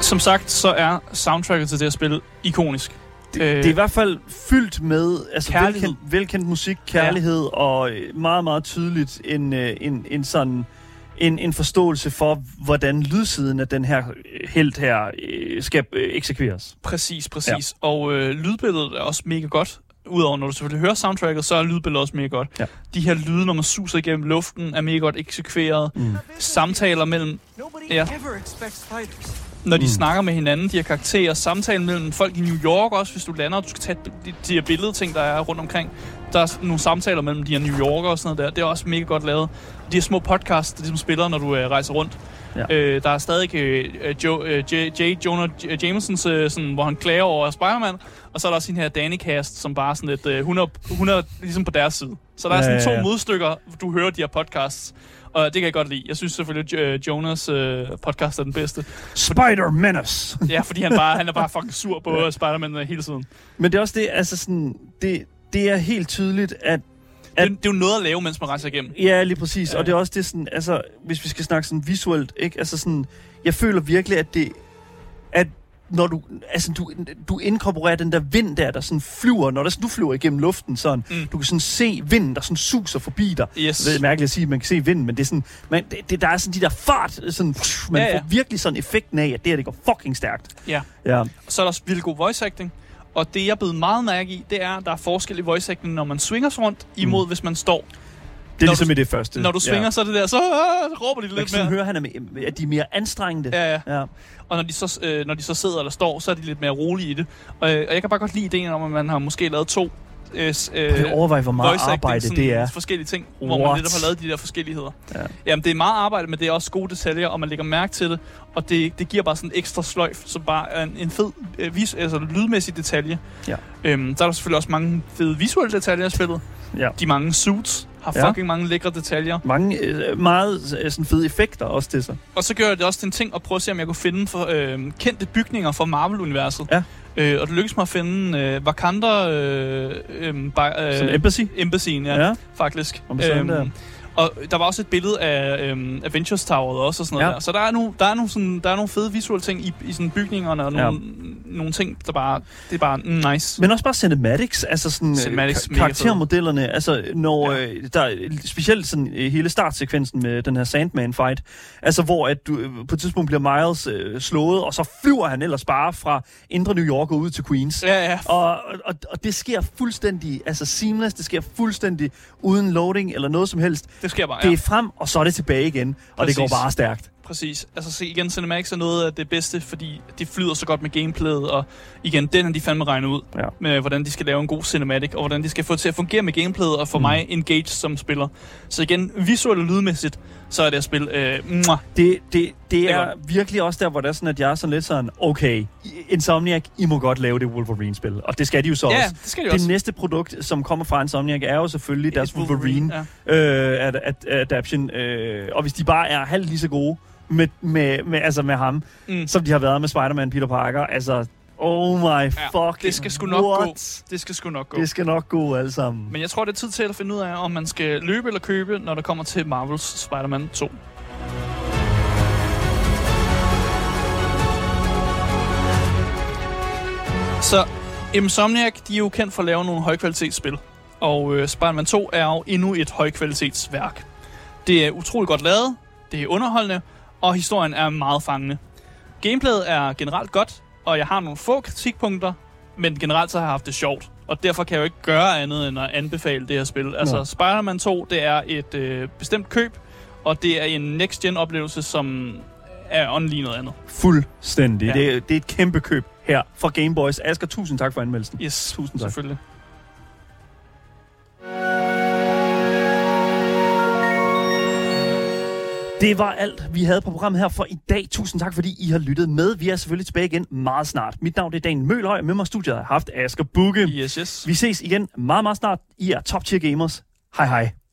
Som sagt, så er soundtracket til det her spil ikonisk. Det, øh, det er i hvert fald fyldt med altså velkendt, velkendt musik, kærlighed, ja. Og meget, meget tydeligt en, en, en sådan... En, en forståelse for, hvordan lydsiden af den her helt her øh, skal øh, eksekveres. Præcis, præcis. Ja. Og øh, lydbilledet er også mega godt. Udover når du selvfølgelig hører soundtracket, så er lydbilledet også mega godt. Ja. De her lyde, når man suser igennem luften, er mega godt eksekveret. Mm. Samtaler mellem... Ja, når de mm. snakker med hinanden, de her karakterer. Samtalen mellem folk i New York også, hvis du lander, og du skal tage de her billedting, der er rundt omkring. Der er nogle samtaler mellem de her New Yorker og sådan noget der. Det er også mega godt lavet. De her små podcasts, der ligesom spiller, når du øh, rejser rundt. Ja. Øh, der er stadig øh, jo, øh, J. J. Jonah Jamesons, øh, sådan, hvor han klager over Spider-Man. Og så er der også den her Danny-cast, som bare sådan lidt... Øh, hun, er, hun er ligesom på deres side. Så der ja, er sådan ja, ja. to modstykker, du hører de her podcasts. Og det kan jeg godt lide. Jeg synes selvfølgelig, at Jonas' øh, podcast er den bedste. Spider-Menace! Ja, fordi han, bare, han er bare fucking sur på ja. Spider-Man hele tiden. Men det er også det, altså sådan... Det, det er helt tydeligt, at... At, det, det er jo noget at lave, mens man rejser igennem. Ja, lige præcis. Ja. Og det er også det sådan, altså, hvis vi skal snakke sådan visuelt, ikke? Altså sådan, jeg føler virkelig, at det, at når du, altså du, du inkorporerer den der vind der, der sådan flyver, når der sådan, du flyver igennem luften sådan, mm. du kan sådan se vinden, der sådan suser forbi dig. Yes. Det er mærkeligt at sige, at man kan se vinden, men det er sådan, man, det, der er sådan de der fart, sådan, pff, man ja, ja. får virkelig sådan effekten af, at det her, det går fucking stærkt. Ja. ja. Og så er der også vildt god voice acting. Og det, jeg blev meget mærke i, det er, at der er forskel i voice acting, når man swinger sig rundt, imod mm. hvis man står. Det er når ligesom du, i det første. Når du swinger, ja. så det der, så, øh, så råber de lidt mere. Man kan mere. Høre, han er med, at de er mere anstrengende. Ja, ja. ja. Og når de, så, øh, når de så sidder eller står, så er de lidt mere rolige i det. Og, øh, og jeg kan bare godt lide ideen om, at man har måske lavet to øh, øh, overvej, hvor meget arbejde sådan, det er. Forskellige ting, What? Hvor man netop har lavet de der forskelligheder. Ja. Jamen, det er meget arbejde, men det er også gode detaljer, og man lægger mærke til det. Og det, det giver bare sådan en ekstra sløjf, så bare en, en fed øh, vis, altså, lydmæssig detalje. Ja. Øhm, der er der selvfølgelig også mange fede visuelle detaljer i spillet. Ja. De mange suits har fucking ja. mange lækre detaljer. Mange øh, meget øh, sådan fede effekter også til sig. Og så gør jeg det også til en ting at prøve at se, om jeg kunne finde for, øh, kendte bygninger fra Marvel-universet. Ja. Øh, og det lykkedes mig at finde øh, Wakanda... Øh, øh, ba- øh, sådan embassy? Embassyen, ja, ja. faktisk. Om sådan øh, der. Og der var også et billede af øhm, Avengers Toweret også og sådan noget ja. der. Så der er nu der er nu sådan der er nogle fede visuelle ting i i sådan bygningerne og nogle ja. nogle ting der bare det er bare mm, nice. Men også bare cinematics, altså sådan cinematics, øh, karaktermodellerne, altså når ja. øh, der specielt sådan hele startsekvensen med den her Sandman fight. Altså hvor at du øh, på et tidspunkt bliver Miles øh, slået og så flyver han ellers bare fra indre New York og ud til Queens. Ja, ja. Og, og og det sker fuldstændig altså seamless, det sker fuldstændig uden loading eller noget som helst. Det sker bare, ja. Det er frem, og så er det tilbage igen, Præcis. og det går bare stærkt. Præcis. Altså se igen, cinematics er noget af det bedste, fordi det flyder så godt med gameplayet, og igen, den har de fandme regnet ud ja. med, hvordan de skal lave en god cinematic, og hvordan de skal få det til at fungere med gameplayet, og for mm. mig engage som spiller. Så igen, visuelt og lydmæssigt, så er det at spille... Øh, det, det, det, det er godt. Virkelig også der, hvor det er sådan, at jeg er sådan lidt sådan, okay, Insomniac, I må godt lave det Wolverine-spil, og det skal de jo så ja, også. Det skal de også. Det næste produkt, som kommer fra Insomniac, er jo selvfølgelig deres Et Wolverine, Wolverine ja. øh, adaption, øh, og hvis de bare er halvt lige så gode, Med, med, med, altså med ham, mm. som de har været med Spider-Man Peter Parker. Altså, oh my ja, fucking det skal sgu nok what? gå. Det skal sgu nok gå. Det skal nok gå alle sammen. Men jeg tror, det er tid til at finde ud af, om man skal løbe eller købe, når det kommer til Marvel's Spider-Man to. Så Insomniac, de er jo kendt for at lave nogle højkvalitetsspil. Og øh, Spider-Man to er jo endnu et højkvalitetsværk. Det er utroligt godt lavet, det er underholdende, og historien er meget fangende. Gameplayet er generelt godt, og jeg har nogle få kritikpunkter, men generelt så har jeg haft det sjovt. Og derfor kan jeg jo ikke gøre andet end at anbefale det her spil. Altså, no. Spider-Man to, det er et øh, bestemt køb, og det er en next-gen-oplevelse, som er åndelig noget andet. Fuldstændig. Ja. Det, er, det er et kæmpe køb her fra Gameboys. Asger, tusind tak for anmeldelsen. Yes, tusind tak. Selvfølgelig. Det var alt, vi havde på programmet her for i dag. Tusind tak, fordi I har lyttet med. Vi er selvfølgelig tilbage igen meget snart. Mit navn er Daniel Møgelhøj, og med mig i studiet har jeg haft Asger Bugge. Yes, yes. Vi ses igen meget, meget snart. I er Top Tier Gamers. Hej, hej.